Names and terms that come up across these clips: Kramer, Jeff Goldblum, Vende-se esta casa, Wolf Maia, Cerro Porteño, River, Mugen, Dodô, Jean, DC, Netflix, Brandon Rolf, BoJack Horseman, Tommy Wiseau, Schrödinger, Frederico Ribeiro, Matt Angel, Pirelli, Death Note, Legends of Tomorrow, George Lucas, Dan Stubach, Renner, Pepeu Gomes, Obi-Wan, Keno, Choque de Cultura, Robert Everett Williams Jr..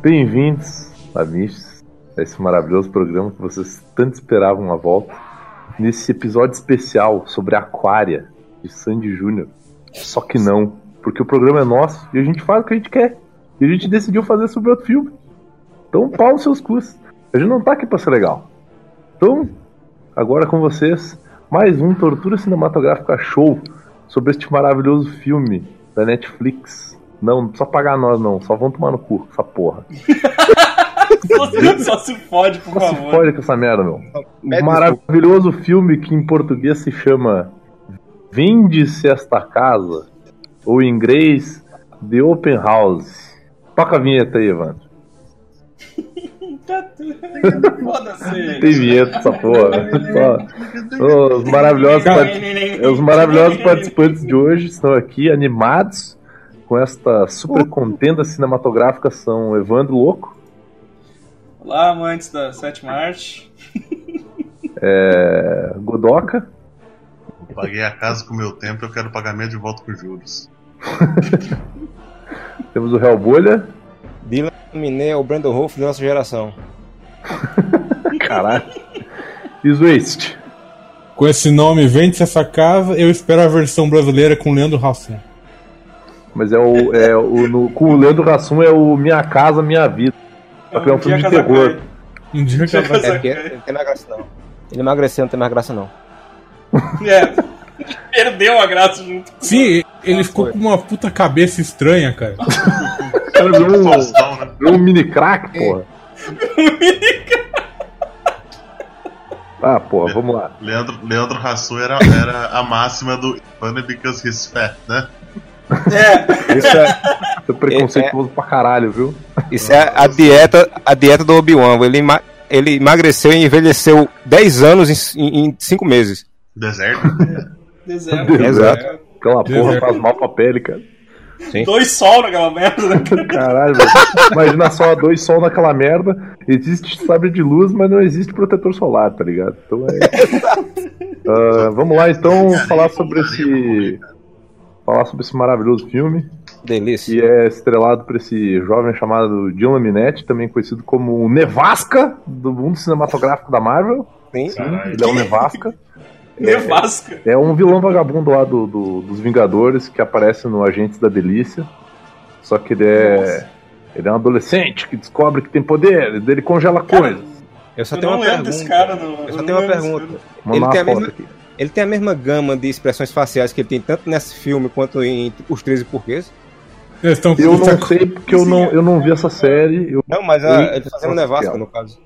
Bem-vindos, amigos, a esse maravilhoso programa que vocês tanto esperavam a volta. Nesse episódio especial sobre Acquaria, de Sandy e Junior. Só que não, porque o programa é nosso e a gente faz o que a gente quer. E a gente decidiu fazer sobre outro filme. Então, pau os seus cus. A gente não tá aqui pra ser legal. Então, agora com vocês, mais um Tortura Cinematográfica Show sobre este maravilhoso filme da Netflix. Não precisa pagar nós, não. Só vão tomar no cu, essa porra. Só se fode, por favor. Só se fode com essa merda, meu. Um maravilhoso filme que em português se chama Vende-se Esta Casa, ou em inglês, The Open House. Toca a vinheta aí, Evandro. Foda-se. Tem vinheta essa porra. Os maravilhosos participantes de hoje estão aqui animados com esta super contenda cinematográfica. São Evandro Louco. Olá, amantes da sétima arte. Godoca. Paguei a casa com o meu tempo, eu quero pagamento de volta com juros. Temos o Real Bolha. Dylan Minnette, o Brandon Rolf da nossa geração. Caralho. E Zwist. Com esse nome, Vende-se Essa Casa, eu espero a versão brasileira com Leandro Hassum. Mas com o Leandro Hassum é o Minha Casa, Minha Vida. Só que é um filme de terror. Um dia que não tem mais graça, não. Ele emagreceu, não tem mais graça, não. Perdeu a graça junto. Sim, ele ficou com uma puta cabeça estranha, cara. O cara virou um mini crack, porra. Ah, porra, vamos lá. Leandro Hassum era a máxima do Funny Because He's Fat, né? Isso é preconceituoso pra caralho, viu? Isso é a dieta do Obi-Wan. Ele emagreceu e envelheceu 10 anos em 5 meses. Deserto. Aquela porra faz mal pra pele, cara. Sim. 2 sol naquela merda, né? Caralho, velho. Imagina só, 2 sol naquela merda. Existe sabre de luz, mas não existe protetor solar, tá ligado? Então é. Vamos lá, então, falar sobre esse maravilhoso filme. Delícia. Que é estrelado por esse jovem chamado Dylan Minnette, também conhecido como o Nevasca do mundo cinematográfico da Marvel. Sim, ele é o Nevasca. Nevasca. É um vilão vagabundo lá dos Vingadores que aparece no Agentes da Delícia. Só que ele é um adolescente que descobre que tem poder, ele congela coisas. Eu só tenho uma pergunta. Ele tem a mesma gama de expressões faciais que ele tem tanto nesse filme quanto em Os 13 Porquês? Eu não sei, porque eu não vi essa série. Não, mas ele tá fazendo Nevasca, no caso.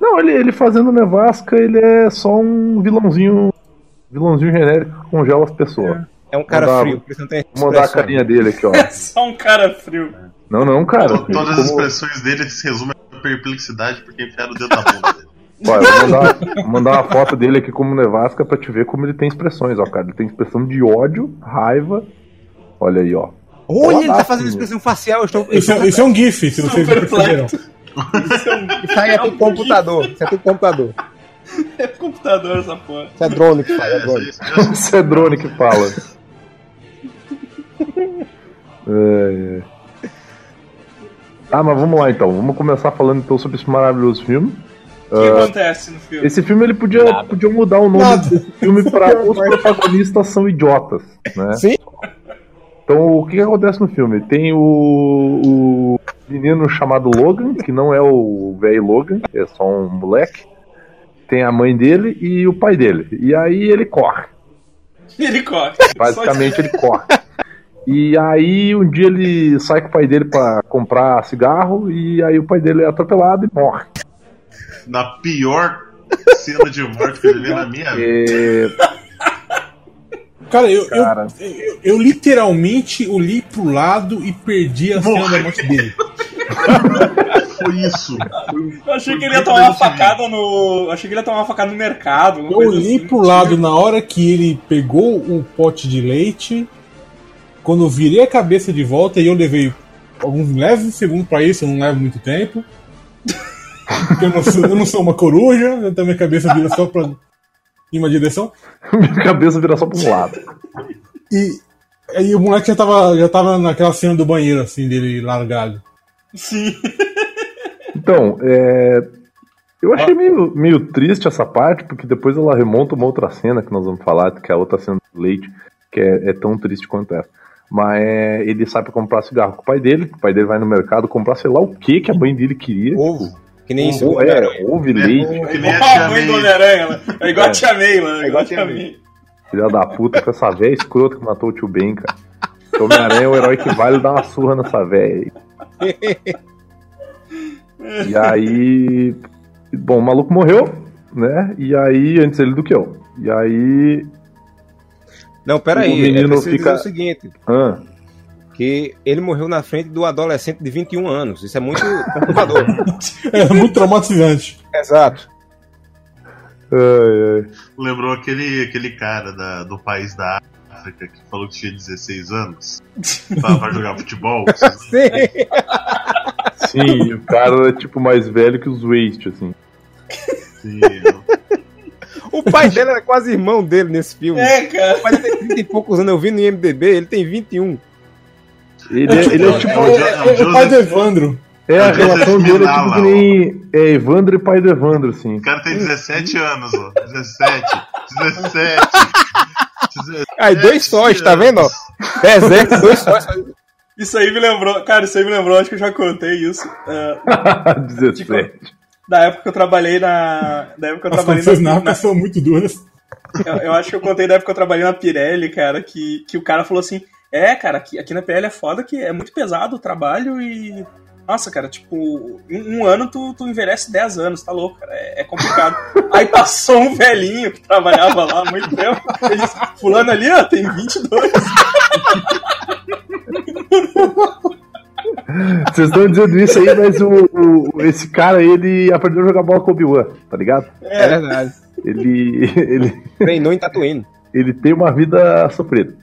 Não, ele fazendo Nevasca, ele é só um vilãozinho genérico que congela as pessoas. É um cara frio, por isso não tem expressão. Vou mandar a carinha dele aqui, ó. É só um cara frio. Não, cara. Todas as expressões dele se resumem à perplexidade porque enfiaram o dedo na bunda dele. Olha, vou mandar uma foto dele aqui como Nevasca pra te ver como ele tem expressões, ó, cara. Ele tem expressão de ódio, raiva. Olha aí, ó. Olha, ele tá fazendo expressão facial. Isso é um GIF, se vocês não perceberam. Isso aí é pro computador. Isso é pro computador. É pro computador essa porra. Isso é drone que fala. Isso é drone que fala. Ah, mas vamos lá então. Vamos começar falando então sobre esse maravilhoso filme. O que acontece no filme? Esse filme ele podia mudar o nome desse filme para Os Protagonistas São Idiotas, né? Sim. Então, o que acontece no filme? Tem o menino chamado Logan, que não é o velho Logan, é só um moleque. Tem a mãe dele e o pai dele. E aí ele corre. Basicamente ele corre. E aí um dia ele sai com o pai dele para comprar cigarro e aí o pai dele é atropelado e morre. Na pior cena de morte que eu vi na minha vida. Cara, eu literalmente olhei pro lado e perdi a cena da morte dele. Foi isso. Eu achei que ele ia tomar uma facada no. Achei que ele ia tomar uma facada no mercado. Eu olhei assim pro lado na hora que ele pegou o pote de leite. Quando eu virei a cabeça de volta e eu levei alguns leves segundos pra isso, eu não levo muito tempo. Porque eu não sou uma coruja, então minha cabeça vira só pra em uma direção. Minha cabeça vira só pra um lado. E aí o moleque já tava naquela cena do banheiro, assim, dele largado. Sim. Então, eu achei meio triste essa parte, porque depois ela remonta uma outra cena que nós vamos falar, que é a outra cena do leite, que é tão triste quanto essa. Mas ele sai pra comprar cigarro com o pai dele, que o pai dele vai no mercado comprar sei lá o que a mãe dele queria. Ovo. Que nem isso. Ovo, leite. Que nem a mãe do Homem-Aranha. É igual a Tia May, mano. É igual a Tia May. Filha da puta, com essa véia escrota que matou o tio Ben, cara. O Homem-Aranha é o herói que vale dar uma surra nessa véia. E aí... Bom, o maluco morreu, né? E aí, antes ele do que eu. E aí... Não, peraí, eu preciso dizer o seguinte, que ele morreu na frente do adolescente de 21 anos, isso é muito perturbador. É muito traumatizante. Exato. Lembrou aquele cara do país da África que falou que tinha 16 anos, pra jogar futebol. Sim. Sim, o cara é tipo mais velho que os Waste, assim. Sim, o pai dele era quase irmão dele nesse filme. É, cara. O pai tem 30 e poucos anos, eu vi no IMDB, ele tem 21. Ele é tipo... É o pai do Evandro. É, a relação dele é tipo que nem... É Evandro e pai do Evandro, assim. O cara tem 17 anos, ó. 17. Aí, 2 sóis, tá vendo, ó? 2 sóis. Isso aí me lembrou... Cara, isso aí me lembrou, acho que eu já contei isso. 17. Tipo, da época que eu trabalhei na... As coisas na época são muito duras. Eu acho que eu contei da época que eu trabalhei na Pirelli, cara, que o cara falou assim, cara, aqui na Pirelli é foda que é muito pesado o trabalho e... Nossa, cara, tipo, um ano tu envelhece 10 anos, tá louco, cara, é complicado. Aí passou um velhinho que trabalhava lá há muito tempo, ele disse, fulano ali, ó, tem 22. Vocês estão dizendo isso aí, mas esse cara, ele aprendeu a jogar bola com o Obi-Wan, tá ligado? É verdade. Ele treinou em Tatooine. Ele tem uma vida sofrida.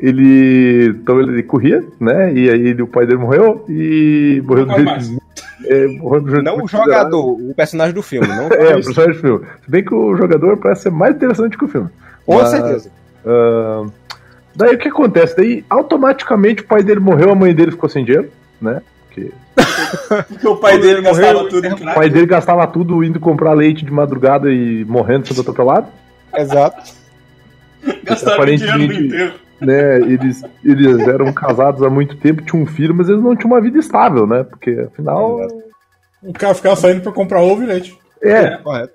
Então ele corria, né? E aí o pai dele morreu e morreu do jeito. Não o jogador, o personagem do filme, não? O personagem do filme. Se bem que o jogador parece ser mais interessante que o filme. Com certeza. Daí o que acontece? Daí automaticamente o pai dele morreu, a mãe dele ficou sem dinheiro, né? Porque o pai dele gastava tudo. O pai dele gastava tudo indo comprar leite de madrugada e morrendo sendo atropelado. Exato. Gastaram dinheiro inteiro. Né, eles eram casados há muito tempo, tinham um filho, mas eles não tinham uma vida estável, né? Porque afinal. O cara ficava saindo pra comprar ovo e leite. Correto.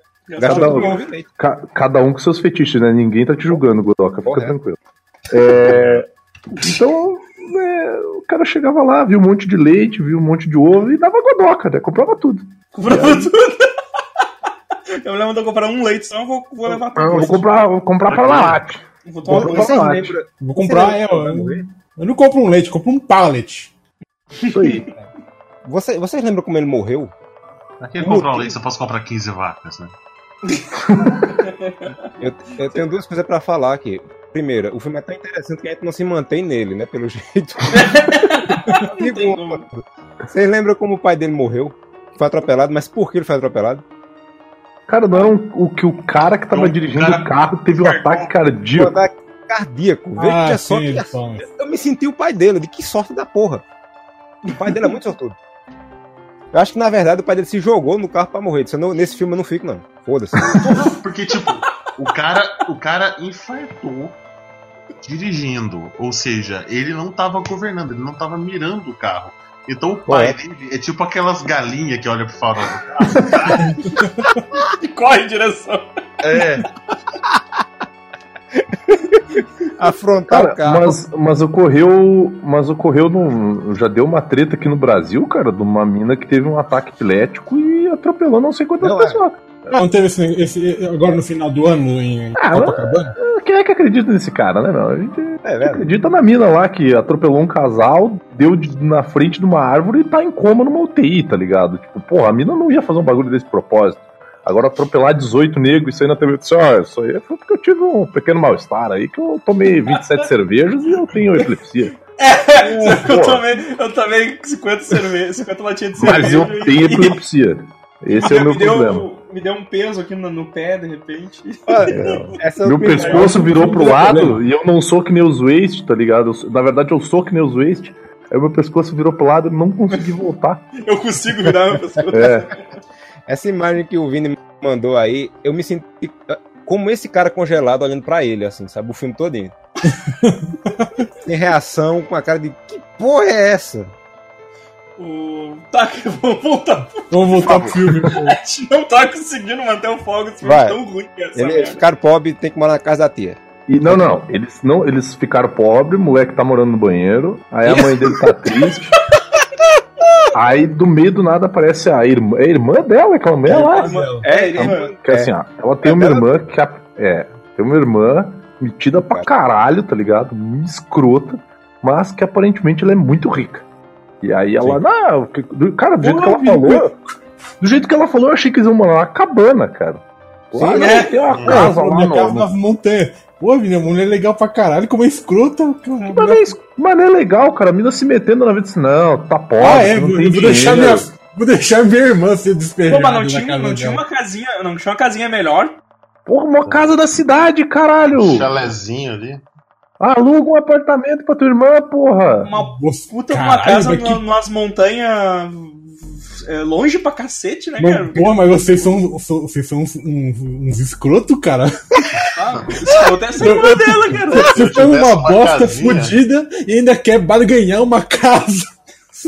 Cada um com seus fetiches, né? Ninguém tá te julgando, Godoka, fica tranquilo. Então, né, o cara chegava lá, viu um monte de leite, viu um monte de ovo e dava Godoka, né? Comprava tudo. Eu me lembro de eu comprar um leite, só vou levar tudo. Vou comprar pra latte. Vou comprar. Eu não compro um leite, compro um pallet. Isso aí. Vocês lembram como ele morreu? Aqui ele comprou um leite, eu posso comprar 15 vacas, né? eu tenho duas coisas pra falar aqui. Primeira, o filme é tão interessante que a gente não se mantém nele, né? Pelo jeito. Vocês lembram como o pai dele morreu? Foi atropelado, mas por que ele foi atropelado? Cara, não é o cara que tava dirigindo o carro teve um ataque cardíaco. Um ataque cardíaco. Veja que é sorte. Eu me senti o pai dele, de que sorte da porra. O pai dele é muito sortudo. Eu acho que, na verdade, o pai dele se jogou no carro pra morrer. Nesse filme eu não fico, não. Foda-se. Porque, tipo, o cara infartou dirigindo. Ou seja, ele não tava governando, ele não tava mirando o carro. Então o pai dele é tipo aquelas galinhas que olham pro farol do carro e corre em direção. Afrontar o carro. Mas ocorreu num, já deu uma treta aqui no Brasil, cara, de uma mina que teve um ataque epilético e atropelou não sei quantas pessoas. Não teve esse agora no final do ano em Copacabana? Quem é que acredita nesse cara, né, meu? A gente acredita na mina lá que atropelou um casal, deu na frente de uma árvore e tá em coma numa UTI, tá ligado? Tipo, porra, a mina não ia fazer um bagulho desse propósito. Agora atropelar 18 negros e sair na TV, isso aí foi porque eu tive um pequeno mal-estar aí, que eu tomei 27 cervejas e eu tenho epilepsia. Eu tomei 50 latinhas de cerveja. Mas eu tenho epilepsia. Esse é o meu problema. Me deu um peso aqui no pé, de repente. Meu pescoço virou pro lado e eu não sou que nem os Waste, tá ligado? Na verdade, eu sou que nem os Waste, Aí meu pescoço virou pro lado e não consegui voltar. Eu consigo virar meu pescoço. É. Essa imagem que o Vini mandou aí, eu me senti como esse cara congelado olhando pra ele, assim, sabe? O filme todinho. Sem reação, com a cara de que porra é essa? Tá, vamos voltar. Vamos voltar pro filme. A gente não tá conseguindo manter o fogo desse filme tão ruim que é essa. Eles ficaram pobres e tem que morar na casa da tia. E não, eles ficaram pobres, o moleque tá morando no banheiro, aí a mãe dele tá triste. Aí do meio do nada aparece a irmã dela, aquela mulher lá. É, irmã. Que assim, ela tem uma irmã que tem uma irmã metida pra caralho, tá ligado? Muito escrota, mas que aparentemente ela é muito rica. E aí ela, cara, do jeito que ela falou, eu achei que eles iam morar numa cabana, cara. Sim, né? Tem uma casa lá na montanha. Pô, minha mulher é legal pra caralho, como é escrota. Mas não é legal, cara. A mina se metendo na vida assim, não, tá pobre. Vou deixar minha irmã ser despejada. Pô, mas não tinha uma casinha melhor? Porra, uma casa da cidade, caralho. Um chalezinho ali. Aluga um apartamento pra tua irmã, porra. Uma puta, uma casa nas montanhas. É longe pra cacete, né, cara? Porra, mas vocês são uns escroto, cara. Ah, escroto é essa irmã dela, cara. Você tem uma bosta fodida e ainda quer barganhar uma casa.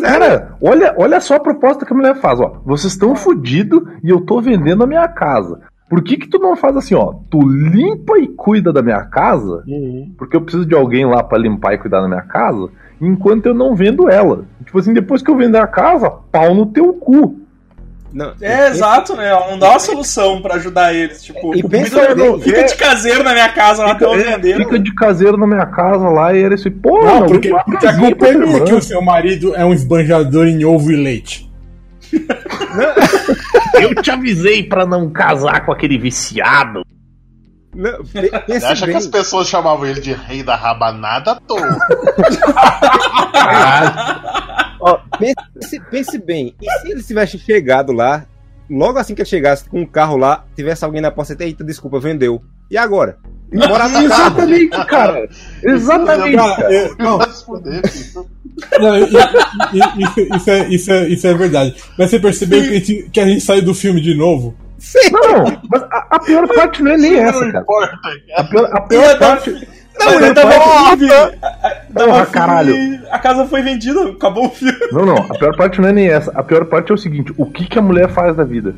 Cara, olha só a proposta que a mulher faz, ó. Vocês estão fodidos e eu tô vendendo a minha casa. Por que tu não faz assim, ó? Tu limpa e cuida da minha casa, porque eu preciso de alguém lá pra limpar e cuidar da minha casa, enquanto eu não vendo ela. Tipo assim, depois que eu vender a casa, pau no teu cu. Não, exato, né? Ela não dá uma solução pra ajudar eles. Tipo, fica de caseiro na minha casa lá até eu vender. Fica de caseiro na minha casa lá e era isso. Pô, não, porque a culpa é que o seu marido é um esbanjador em ovo e leite. Eu te avisei pra não casar com aquele viciado. Não, você acha que as pessoas chamavam ele de rei da rabanada à toa? Ó, pense bem, e se ele tivesse chegado lá, logo assim que ele chegasse com o carro lá, tivesse alguém na porta, eita, desculpa, vendeu. E agora? Exatamente, cara. Exatamente. Isso é verdade. Mas você percebeu que a gente saiu do filme de novo? Sim. Não, mas a pior parte não é nem essa, cara. A pior parte. Não, ele tava caralho. A casa foi vendida, acabou o filme. Não, a pior parte não é nem essa. A pior parte é o seguinte: o que a mulher faz da vida?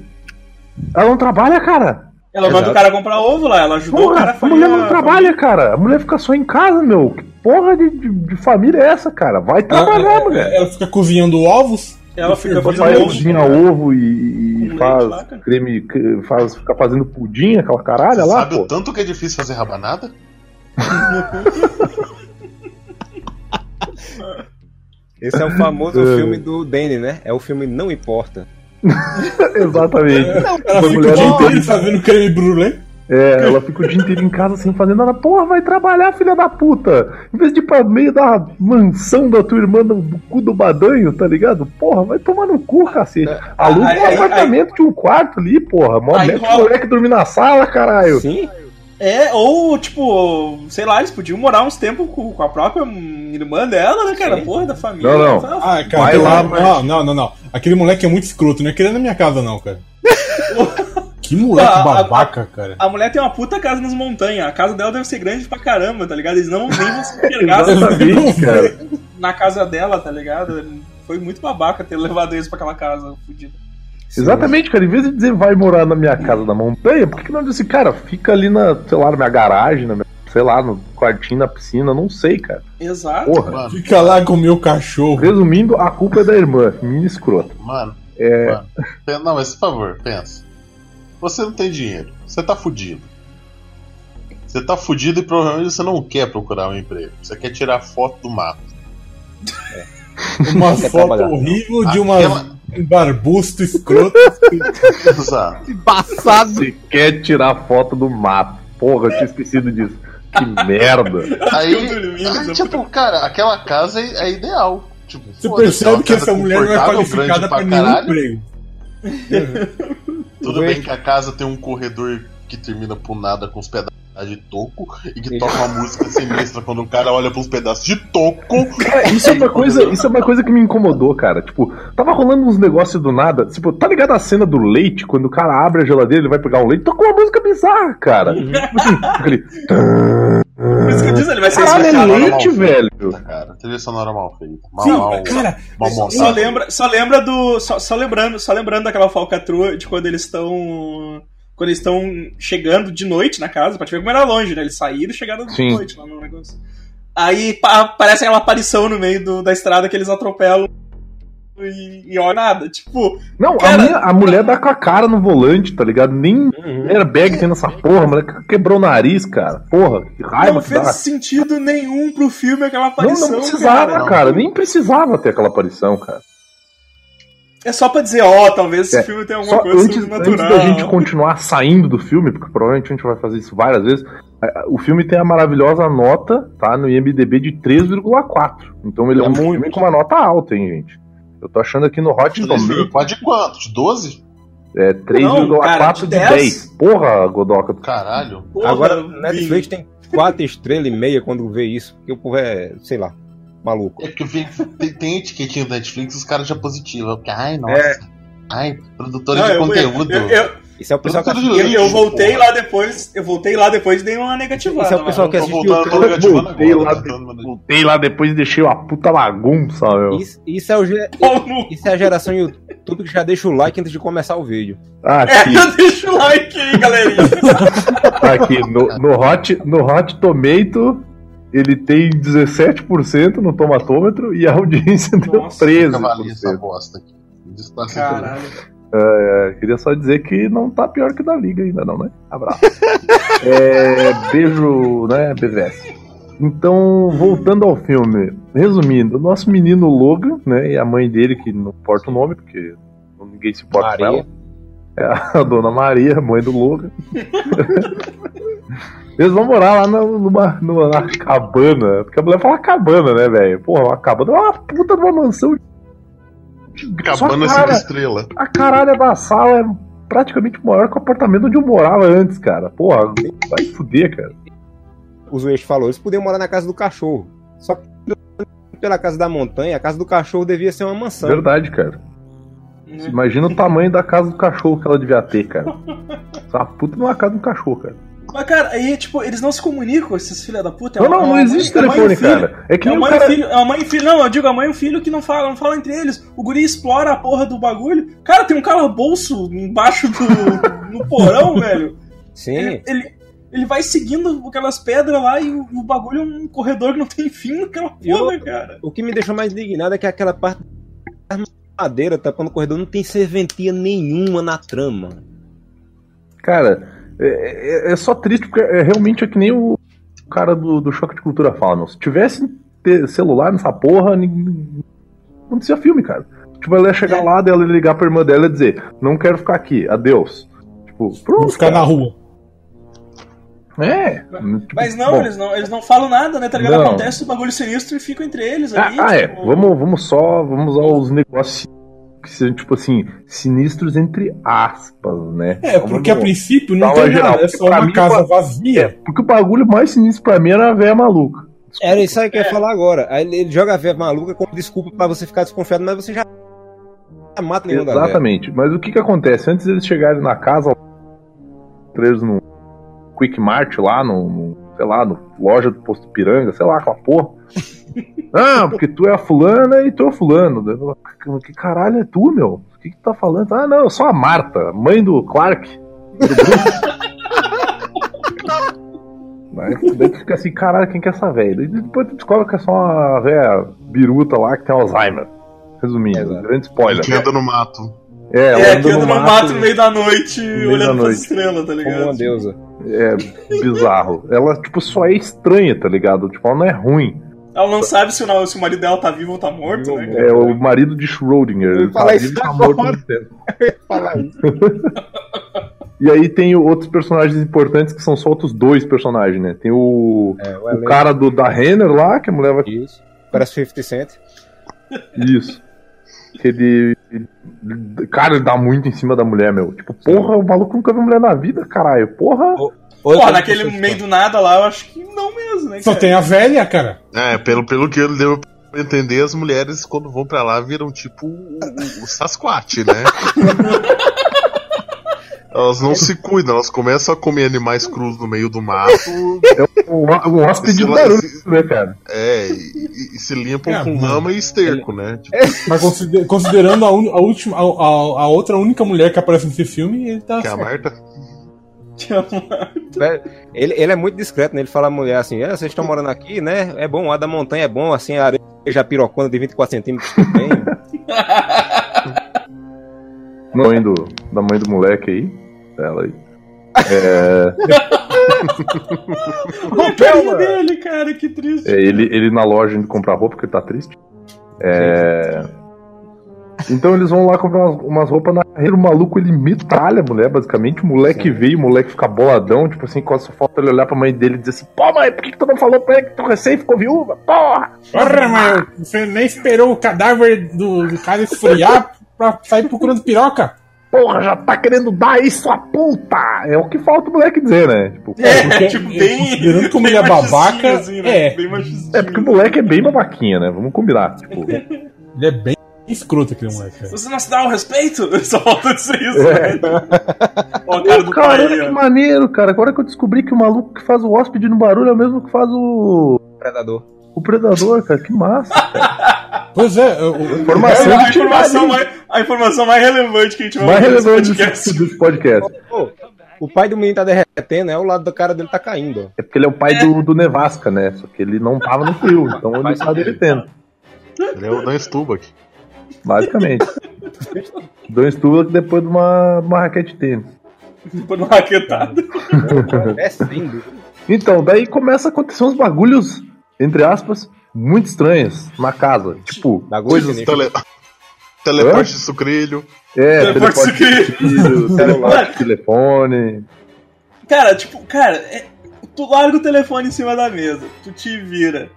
Ela não trabalha, cara. Ela manda o cara comprar ovo lá, ela ajudou o cara a fazer. A mulher não trabalha, cara. A mulher fica só em casa, meu. Que porra de família é essa, cara? Vai trabalhar, mulher. Ela fica cozinhando ovos? Ela fica cozinhando ovo e faz creme, fica fazendo pudim, aquela caralha lá. Sabe o tanto que é difícil fazer rabanada? Esse é o famoso filme do Danny, né? É o filme Não Importa. Exatamente. Ela fica o dia inteiro fazendo creme brulee. É, ela fica o dia inteiro em casa sem fazer nada. Porra, vai trabalhar, filha da puta. Em vez de ir pra meio da mansão da tua irmã no cu do badanho, tá ligado? Porra, vai tomar no cu, cacete. Aluga um apartamento de um quarto ali, porra. Mete o moleque dormir na sala, caralho. Sim. É, ou, tipo, sei lá, eles podiam morar uns tempos com a própria irmã dela, né, cara? Sim. Porra, da família. Não. Ah, cara, vai lá, não. Aquele moleque é muito escroto, não é querendo na minha casa, não, cara. Que moleque babaca, cara. A mulher tem uma puta casa nas montanhas. A casa dela deve ser grande pra caramba, tá ligado? Eles não vão se enxergar na casa dela, tá ligado? Foi muito babaca ter levado eles pra aquela casa fodida. Sim. Exatamente, cara, em vez de dizer vai morar na minha casa na montanha, por que não dizer, cara, fica ali na, sei lá, na minha garagem, na minha, sei lá, no quartinho, na piscina, não sei, cara. Exato. Porra, mano. Fica lá com o meu cachorro. Resumindo, a culpa é da irmã, menina escrota. Mano. Não, mas por favor, pensa. Você não tem dinheiro, você tá fudido. Você tá fudido e provavelmente você não quer procurar um emprego, você quer tirar foto do mato. Uma foto horrível de uma... barbusto escroto. Embaçado. Você quer tirar foto do mato. Porra, eu tinha esquecido disso. Que merda. Aí tipo, cara, aquela casa é ideal. Tipo, você percebe que essa mulher não é qualificada pra nenhum emprego. Tudo bem que a casa tem um corredor que termina por nada com os pedaços a de toco, e que toca uma música sinistra quando o cara olha pros pedaços de toco. Isso é uma coisa que me incomodou, cara. Tipo, tava rolando uns negócios do nada. Tipo, tá ligado a cena do leite? Quando o cara abre a geladeira, ele vai pegar um leite, toca uma música bizarra, cara. Aquele... Por isso que eu disse, ele vai ser especial. É leite, velho. Cara, trilha sonora mal feita. Só lembrando daquela falcatrua de quando eles estão... Quando eles estão chegando de noite na casa, pra te ver como era longe, né? Eles saíram e chegaram de noite lá no negócio. Aí aparece aquela aparição no meio da estrada que eles atropelam e olha nada. Tipo. Não, cara... a mulher dá com a cara no volante, tá ligado? Nem airbag tem nessa porra, mas quebrou o nariz, cara. Porra, que raiva. Não fez sentido nenhum pro filme aquela aparição. Não precisava, cara. Nem precisava ter aquela aparição, cara. É só pra dizer, talvez esse filme tenha alguma coisa sobrenatural. Antes da gente continuar saindo do filme, porque provavelmente a gente vai fazer isso várias vezes, o filme tem a maravilhosa nota, tá, no IMDB de 3,4. Então ele é um filme com uma nota alta, hein, gente? Eu tô achando aqui no Rotten Tomatoes. 3,4 de quanto? De 12? É, 3,4 de 10. Porra, Godoca. Caralho. Porra, agora, o Netflix tem 4 estrelas e meia quando vê isso, porque o povo sei lá. Maluco. É porque tem etiquetinha do Netflix, os caras já positiva. Porque, ai, nossa. Ai, produtora de conteúdo. Isso é o pessoal que assiste. Eu voltei lá depois e dei uma negativada. Isso é o pessoal que assistiu. Voltei lá depois e deixei uma puta bagunça, meu. Isso é a geração YouTube que já deixa o like antes de começar o vídeo. Já deixa o like aí, galerinha. Aqui, no Hot Tomato. Ele tem 17% no tomatômetro e a audiência deu 13%. Essa bosta aqui. Caralho. Queria só dizer que não tá pior que da Liga ainda, não, né? Abraço. Beijo, né, BVS. Então, voltando ao filme. Resumindo, o nosso menino Logan, né, e a mãe dele, que não importa o nome, porque ninguém se importa com ela. É a dona Maria, mãe do Logan. Eles vão morar lá numa cabana. Porque a mulher fala cabana, né, velho? Porra, uma cabana é uma puta de uma mansão. Cabana 5 estrelas. A caralha da sala é praticamente maior que o apartamento onde eu morava antes, cara. Porra, vai fuder, cara. Os West falou, eles podiam morar na casa do cachorro. Só que pela casa da montanha, a casa do cachorro devia ser uma mansão. Verdade, cara. Você imagina o tamanho da casa do cachorro que ela devia ter, cara. Essa puta não é a casa do cachorro, cara. Mas, cara, aí, tipo, eles não se comunicam, esses filha da puta. Não existe telefone, cara. É que nem a mãe e o filho. Não, eu digo a mãe e o filho que não fala entre eles. O guri explora a porra do bagulho. Cara, tem um calabouço embaixo no porão, velho. Sim. Ele vai seguindo aquelas pedras lá e o bagulho é um corredor que não tem fim naquela porra, cara. O que me deixou mais indignado é que aquela parte da madeira tapando o corredor não tem serventia nenhuma na trama. Cara... É só triste, porque realmente é que nem o cara do Choque de Cultura fala, meu. Se tivesse celular nessa porra, não precisa filme, cara. Tipo, ela ia chegar lá, dela ligar pra irmã dela e dizer, não quero ficar aqui, adeus. Tipo, pronto. Vou ficar na rua. Mas tipo, eles não falam nada, né? Tá ligado? Não. Acontece o bagulho sinistro e ficam entre eles ali. Tipo... Vamos aos negócios que sejam, tipo assim, sinistros entre aspas, né? Porque a princípio não tem nada, é só uma casa vazia. Porque o bagulho mais sinistro pra mim era a véia maluca. Desculpa. Era isso aí que eu ia falar agora. Aí ele joga a véia maluca como desculpa pra você ficar desconfiado, mas você já mata nenhum da véia. Exatamente. Mas o que acontece? Antes deles chegarem na casa, presos no Quick Mart lá, no loja do Posto Piranga, sei lá, com a porra. Ah, porque tu é a fulana e tu é o fulano. Que caralho é tu, meu? O que tu tá falando? Ah, não, eu sou a Marta, mãe do Clark. Daí tu fica assim, caralho, quem que é essa velha? E depois tu descobre que é só uma velha biruta lá que tem Alzheimer. Resumindo, grande spoiler. Que anda no mato. Que anda no mato no meio da noite, olhando pras estrelas, tá ligado? Como uma deusa. É bizarro. Ela, tipo, só é estranha, tá ligado? Tipo, ela não é ruim. Ela não sabe se o marido dela tá vivo ou tá morto, né? É o marido de Schrödinger. Ele tá vivo e tá morto. E aí tem outros personagens importantes que são só outros dois personagens, né? Tem o cara da Renner lá, que a mulher vai... Isso. Parece 50 Cent. Isso. Que ele Cara, ele dá muito em cima da mulher, meu. Tipo, porra, o maluco nunca viu mulher na vida, caralho. Porra. Porra, naquele meio do nada lá, eu acho que não mesmo, né? Só tem a velha, cara. É, pelo que ele deu pra entender, as mulheres, quando vão pra lá, viram tipo o Sasquatch, né? Elas não se cuidam, elas começam a comer animais crus no meio do mato. O hóspede do barulho, né, cara? É, e se limpam com lama e esterco, né? Tipo... É, mas considerando a outra única mulher que aparece nesse filme, ele tá... Que é a Marta. Ele é muito discreto, né? Ele fala a mulher assim, vocês estão morando aqui, né? É bom, o ar da montanha é bom, assim, a areia já pirocona de 24 centímetros também. Da mãe do moleque aí. Ela aí. A carinha dele, cara, que triste. É, ele na loja indo comprar roupa, porque ele tá triste. Então eles vão lá comprar umas roupas na carreira. O maluco, ele metralha a mulher, basicamente. O moleque veio, o moleque fica boladão. Tipo assim, quase só falta ele olhar pra mãe dele e dizer assim: pô, mãe, por que tu não falou pra ele que tu recém ficou viúva? Porra, mãe, você nem esperou o cadáver do cara esfriar pra sair procurando piroca? Porra, já tá querendo dar isso a puta! É o que falta o moleque dizer, né? Tipo, bem que o moleque é babaca, assim, né? Porque o moleque é bem babaquinha, né? Vamos combinar, tipo... Ele é bem escroto, aquele moleque. Você não se dá o respeito? Só falta dizer isso, né? Ó, cara, olha que maneiro, cara. Agora que eu descobri que o maluco que faz o hóspede no barulho é o mesmo que faz o... Predador. O Predador, cara, que massa, cara. Pois é, a informação mais relevante que a gente vai ver nesse podcast. O pai do menino tá derretendo, o lado do cara dele tá caindo. É porque ele é o pai do Nevasca, né? Só que ele não tava no frio, então ele tá derretendo. Ele é o Dan Stubach. Basicamente. Dan Stubach depois de uma raquete tênis. Depois de uma raquetada. Então, daí começa a acontecer uns bagulhos, entre aspas, muito estranhas na casa. Tipo, coisas... Teleporte de sucrilho. Teleporte de telefone. Cara, tu larga o telefone em cima da mesa, tu te vira,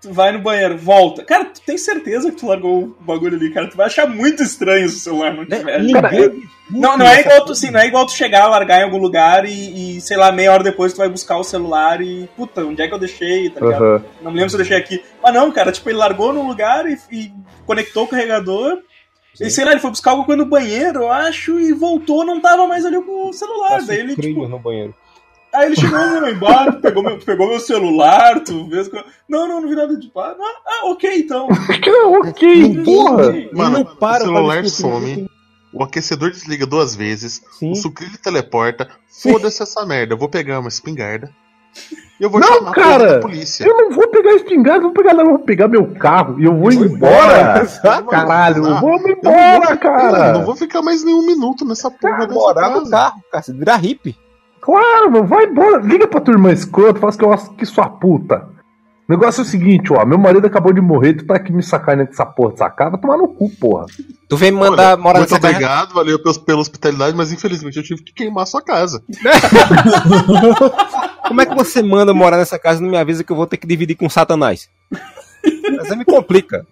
tu vai no banheiro, volta. Cara, tu tem certeza que tu largou o bagulho ali, cara? Tu vai achar muito estranho se o celular não tiver. Não é igual tu chegar, largar em algum lugar e sei lá, meia hora depois tu vai buscar o celular e... Puta, onde é que eu deixei, tá ligado? Uhum. Não me lembro se eu deixei aqui. Mas não, cara, ele largou num lugar e conectou o carregador. E sei lá, ele foi buscar alguma coisa no banheiro, eu acho, e voltou, não tava mais ali com o celular. Daí ele, no banheiro. Aí ele chegou no meu embora, pegou meu celular, tu vê... Não vi nada de par. Ah, ok, então. Porra! Mano, o celular some, o aquecedor desliga duas vezes, o sucrilho teleporta, foda-se essa merda, eu vou pegar uma espingarda e eu vou chamar a polícia. Eu não vou pegar espingarda, eu vou pegar meu carro e eu vou embora. Caralho, eu vou embora, cara. Não vou ficar mais nem um minuto nessa porra dessa casa. No carro, cara, você vira hippie. Claro, meu, vai embora. Liga pra tua irmã escrota, fala que sua puta. O negócio é o seguinte, ó, meu marido acabou de morrer, tu tá aqui me sacaneando com essa porra dessa casa, vai tomar no cu, porra. Tu vem me mandar morar nessa casa. Muito obrigado, valeu pela hospitalidade, mas infelizmente eu tive que queimar a sua casa. Como é que você manda morar nessa casa e não me avisa que eu vou ter que dividir com o Satanás? Você me complica.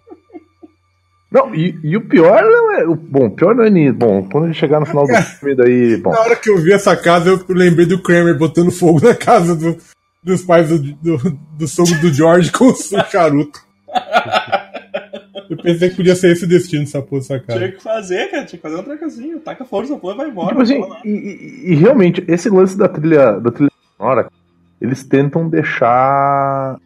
Não, e o pior não é... Bom, o pior não é nisso. Bom, quando ele chegar no final do filme, daí... Bom. Na hora que eu vi essa casa, eu lembrei do Kramer botando fogo na casa dos pais do sogro do George com o seu charuto. Eu pensei que podia ser esse o destino dessa porra dessa casa. Tinha que fazer, cara. Tinha que fazer um trancazinho. Taca fogo, essa porra vai embora. Tipo assim, e realmente, esse lance da trilha sonora, eles tentam deixar...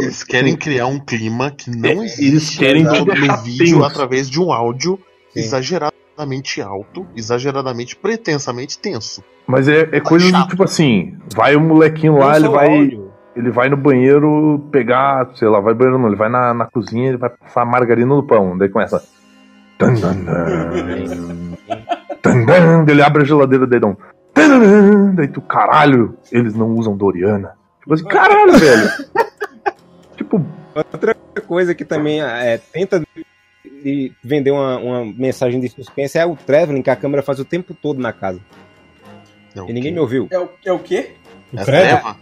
eles querem criar um clima que não existe. Eles querem no vídeo através de um áudio exageradamente alto, exageradamente, pretensamente tenso. Mas é coisa do tipo assim: vai o molequinho lá, ele vai no banheiro pegar, sei lá, vai no banheiro não, ele vai na cozinha, ele vai passar margarina no pão. Daí começa. Tan, tan, tan, tan, ele abre a geladeira, daí dá um. Daí tu, caralho, eles não usam Doriana. Tipo assim, caralho, velho. Tipo, outra coisa que também tenta de vender uma mensagem de suspense é o traveling que a câmera faz o tempo todo na casa. E ninguém me ouviu. É o quê?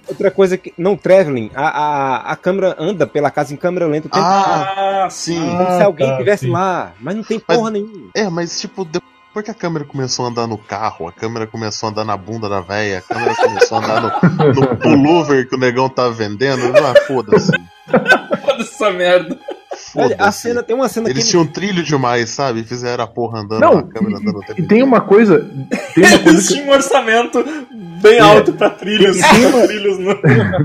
Outra coisa que... Não, traveling. A câmera anda pela casa em câmera lenta o tempo todo. Ah, sim. Como se alguém estivesse lá. Mas não tem porra nenhuma. É, mas tipo... Por que a câmera começou a andar no carro? A câmera começou a andar na bunda da véia? A câmera começou a andar no pullover que o negão tá vendendo? Ah, foda-se. Foda-se essa merda. Foda-se. A cena, tem uma cena eles que... tinham um trilho demais, sabe? Fizeram a porra andando, não, a câmera andando. E tem uma coisa... Eles tinham um orçamento bem alto pra trilhos. Trilhos no...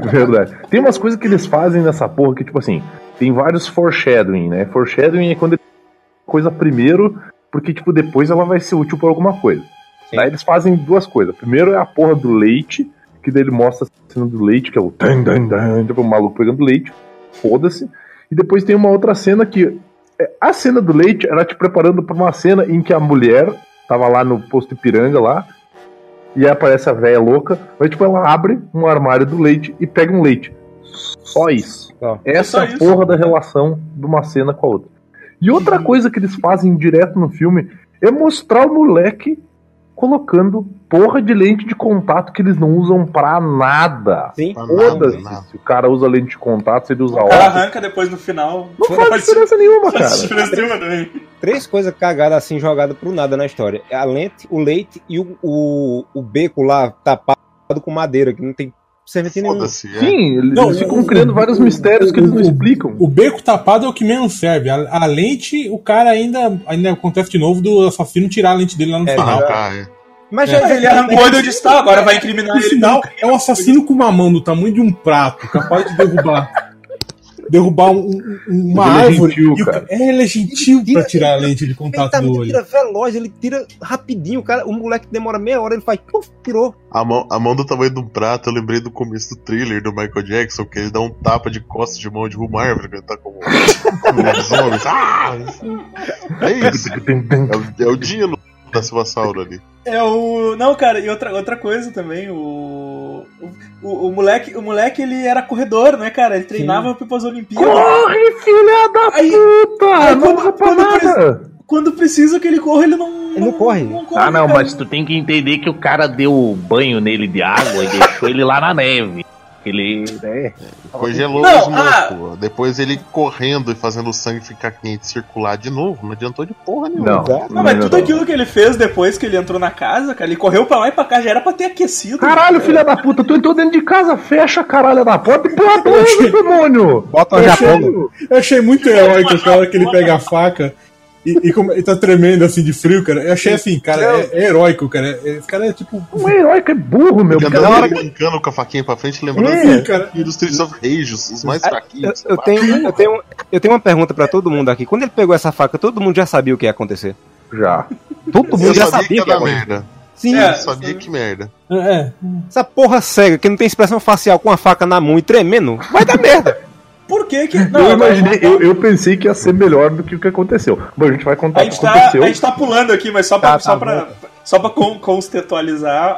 Verdade. Tem umas coisas que eles fazem nessa porra que, tipo assim, tem vários foreshadowing, né? Foreshadowing é quando eles fazem coisa primeiro... Porque, tipo, depois ela vai ser útil pra alguma coisa. Sim. Daí eles fazem duas coisas. Primeiro é a porra do leite, que daí ele mostra a cena do leite, que é o tan tan tan, tipo, o maluco pegando leite. Foda-se. E depois tem uma outra cena que... A cena do leite era te preparando pra uma cena em que a mulher tava lá no posto de Ipiranga, lá, e aí aparece a véia louca, mas, tipo, ela abre um armário do leite e pega um leite. Só isso. Ah. Essa é a porra da relação de uma cena com a outra. E outra coisa que eles fazem direto no filme é mostrar o moleque colocando porra de lente de contato que eles não usam pra nada. Sim. Foda-se. Se o cara usa lente de contato, se ele usa óculos. O cara arranca depois no final. Não faz diferença nenhuma, cara. Não faz diferença nenhuma também. Três coisas cagadas assim, jogadas pro nada na história. A lente, o leite e o beco lá tapado com madeira, que não tem... Foda-se, sim, eles ficam criando vários mistérios que eles não explicam. O beco tapado é o que menos serve. A lente, o cara ainda acontece de novo do assassino tirar a lente dele lá no final. Mas ele arrancou de onde está, agora vai incriminar ele e tal. É um assassino com uma mão do tamanho de um prato, capaz de derrubar uma árvore. Ele é gentil, cara. Ele é gentil pra tirar a lente de contato do olho. Ele tira veloz, ele tira rapidinho, cara. O moleque demora meia hora, ele faz, puf, tirou. A mão do tamanho de um prato, eu lembrei do começo do thriller do Michael Jackson, que ele dá um tapa de costas de mão de uma árvore, que ele tá como os homens. Ah! É isso. É o Dino da Silvassauro ali. É o... Não, cara, e outra coisa também, o moleque, ele era corredor, né, cara? Ele treinava para as Olimpíadas. Corre, filha da puta! Aí, quando precisa que ele corra, ele não corre. Ah, não, cara. Mas tu tem que entender que o cara deu banho nele de água e deixou ele lá na neve. Ele congelou os músculos. Depois ele correndo e fazendo o sangue ficar quente circular de novo. Não adiantou de porra nenhuma. Não, mas tudo aquilo que ele fez depois que ele entrou na casa, cara, ele correu pra lá e pra cá, já era pra ter aquecido. Caralho, filha da puta, tu entrou dentro de casa, fecha a caralho da porta e põe a porra, demônio! Bota a Japão. Eu achei muito heróico aquela hora que ele pega a faca e tá tremendo assim de frio, cara. Eu achei assim, cara, é heróico, cara. Esse cara é tipo... Não é heróico, é burro, meu. Ele andava brincando com a faquinha pra frente, lembrando que dos Streets of Rage, os mais fraquinhos. Eu tenho uma pergunta pra todo mundo aqui. Quando ele pegou essa faca, todo mundo já sabia o que ia acontecer? Já. Todo mundo já sabia o que ia acontecer. Sim, eu sabia que merda. Essa porra cega, que não tem expressão facial, com a faca na mão e tremendo, vai dar merda. Por que que... Não, eu pensei que ia ser melhor do que o que aconteceu. Bom, a gente vai contar o que aconteceu. A gente tá pulando aqui, mas só pra contextualizar,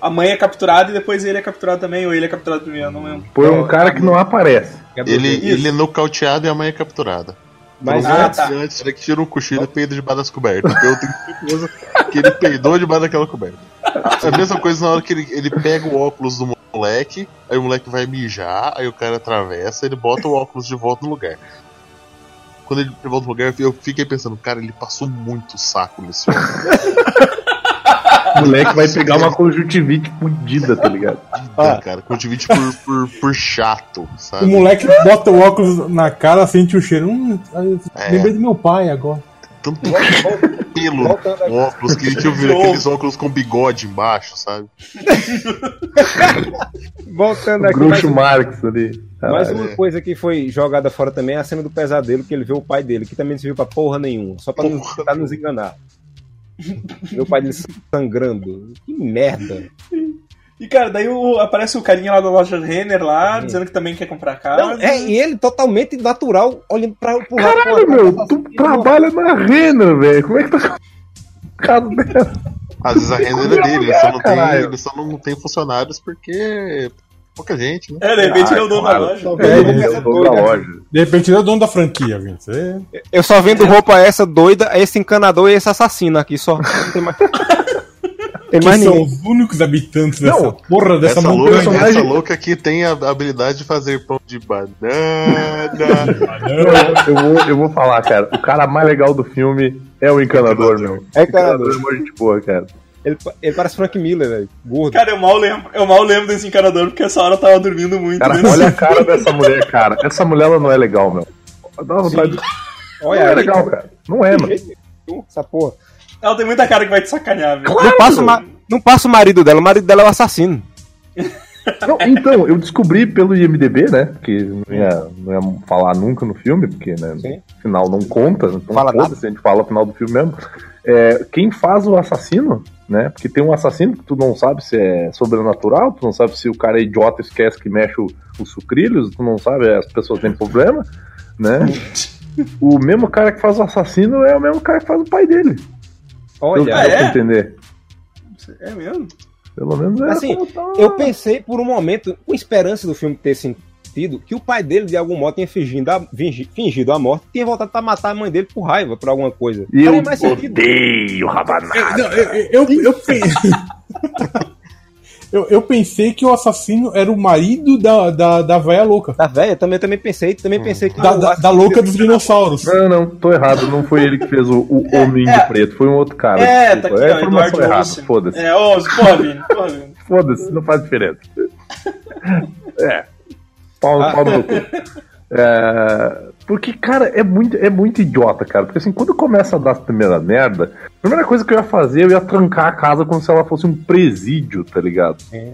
a mãe é capturada e depois ele é capturado também, ou ele é capturado primeiro, não lembro. Por um cara que não aparece. Ele é nocauteado e a mãe é capturada. Mas antes ele que tira um cochilo e peida debaixo das cobertas. Eu tenho certeza que ele peidou debaixo daquela coberta. É a mesma coisa na hora que ele pega o óculos do moleque, aí o moleque vai mijar, aí o cara atravessa, ele bota o óculos de volta no lugar. Quando ele volta no lugar, eu fiquei pensando, cara, ele passou muito saco nesse O moleque vai pegar uma conjuntivite fudida, tá ligado? Cara, conjuntivite por chato, sabe? O moleque bota o óculos na cara, sente o cheiro. Lembrei do meu pai agora. Tanto pelo óculos que ele tinha ouvido aqueles óculos com bigode embaixo, sabe? Voltando aqui. Groucho Marx ali. Mais uma coisa que foi jogada fora também é a cena do pesadelo que ele vê o pai dele, que também não serviu pra porra nenhuma, só pra tentar nos enganar. Meu pai dele sangrando. Que merda. E, cara, daí aparece o carinha lá da loja Renner lá, dizendo que também quer comprar casa. Não, e ele totalmente natural, olhando pra... Caralho, meu, tu trabalha na Renner, velho. Como é que tá... Às vezes a Renner é dele, ele só não tem funcionários porque... Pouca gente, né? De repente ele é o dono da loja. De repente ele é o dono da franquia, Vince. Eu só vendo roupa essa doida, esse encanador e esse assassino aqui, só. Não tem mais... Tem que são os únicos habitantes dessa porra dessa montanha. Essa louca que tem a habilidade de fazer pão de banana. eu vou falar, cara. O cara mais legal do filme é o encanador, meu. É encanador, é uma gente boa, cara. Ele parece Frank Miller, velho. Gordo. Cara, eu mal lembro desse encanador, porque essa hora eu tava dormindo muito. Cara, olha a cara dessa mulher, cara. Essa mulher, ela não é legal, meu. Dá uma vontade. Olha, não é legal, cara. Não é, mano. Essa porra. Ela tem muita cara que vai te sacanear, velho. Claro. Não passa o marido dela. O marido dela é o assassino. Não, então, eu descobri pelo IMDB, né? Que não ia falar nunca no filme, porque, né? Sim. No final não conta. Não fala nada. Se a gente fala no final do filme mesmo. Quem faz o assassino, né? Porque tem um assassino que tu não sabe se é sobrenatural, tu não sabe se o cara é idiota, esquece que mexe os sucrilhos, tu não sabe, as pessoas têm problema, né? O mesmo cara que faz o assassino é o mesmo cara que faz o pai dele. Olha, entender. É mesmo? Pelo menos é assim. Eu pensei por um momento, com esperança do filme ter sentido, que o pai dele, de algum modo, tinha fingido a morte, tinha voltado pra matar a mãe dele por raiva, por alguma coisa. E eu odeio rabanada. Eu pensei que o assassino era o marido da véia louca. Da véia? Também pensei. Que da louca dos dinossauros. Não, tô errado. Não foi ele que fez o homem de preto. Foi um outro cara. Tá aqui, informação errada. Foda-se. Foda-se, não faz diferença. Pau no cu. Porque, cara, é muito idiota, cara. Porque assim, quando começa a dar as primeiras merda, a primeira coisa que eu ia fazer, eu ia trancar a casa como se ela fosse um presídio, tá ligado? É.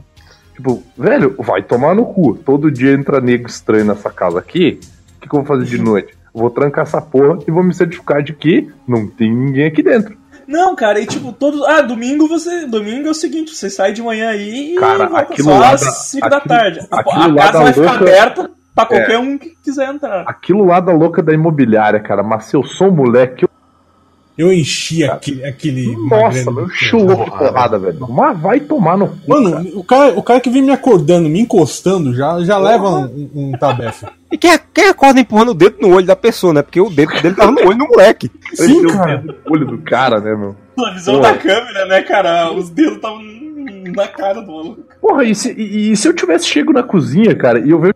Tipo, velho, vai tomar no cu. Todo dia entra nego estranho nessa casa aqui. O que eu vou fazer de noite? Vou trancar essa porra e vou me certificar de que não tem ninguém aqui dentro. Não, cara, e tipo, todos. Ah, domingo é o seguinte, você sai de manhã aí e cara, volta só às 5 da tarde. A casa vai ficar aberta. Pra qualquer um que quiser entrar. Aquilo lá da louca da imobiliária, cara. Mas se eu sou moleque... Eu enchi aquele... Nossa, eu chulou de porrada, velho. Mas vai tomar no cu, mano, cara. O cara que vem me acordando, me encostando, já leva um tabefe. E quem acorda empurrando o dedo no olho da pessoa, né? Porque o dedo dele tava no olho do moleque. Sim, cara. O olho do cara, né, meu? A visão da câmera, né, cara? Os dedos estavam na cara do maluco. Porra, e se eu tivesse chego na cozinha, cara, e eu vejo...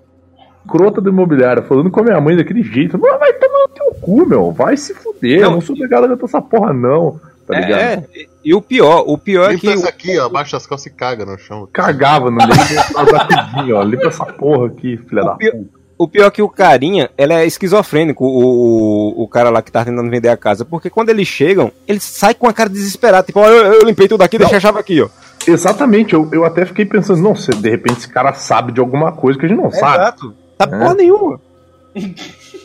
crota do imobiliário, falando com a minha mãe daquele jeito, vai tomar no teu cu, meu, vai se fuder, não sou obrigado a levantar essa porra não, tá ligado? E o pior é que... Limpa essa aqui, ó, abaixa as calças e caga no chão. Cagava no meio da cozinha, ó, limpa essa porra aqui, filha da puta. O pior é que o carinha, ele é esquizofrênico, o cara lá que tá tentando vender a casa, porque quando eles chegam, ele sai com a cara desesperada, tipo, ó, eu limpei tudo aqui, deixa a chave aqui, ó. Exatamente, eu até fiquei pensando, não, se de repente esse cara sabe de alguma coisa que a gente não sabe. Exato. Tá porra nenhuma.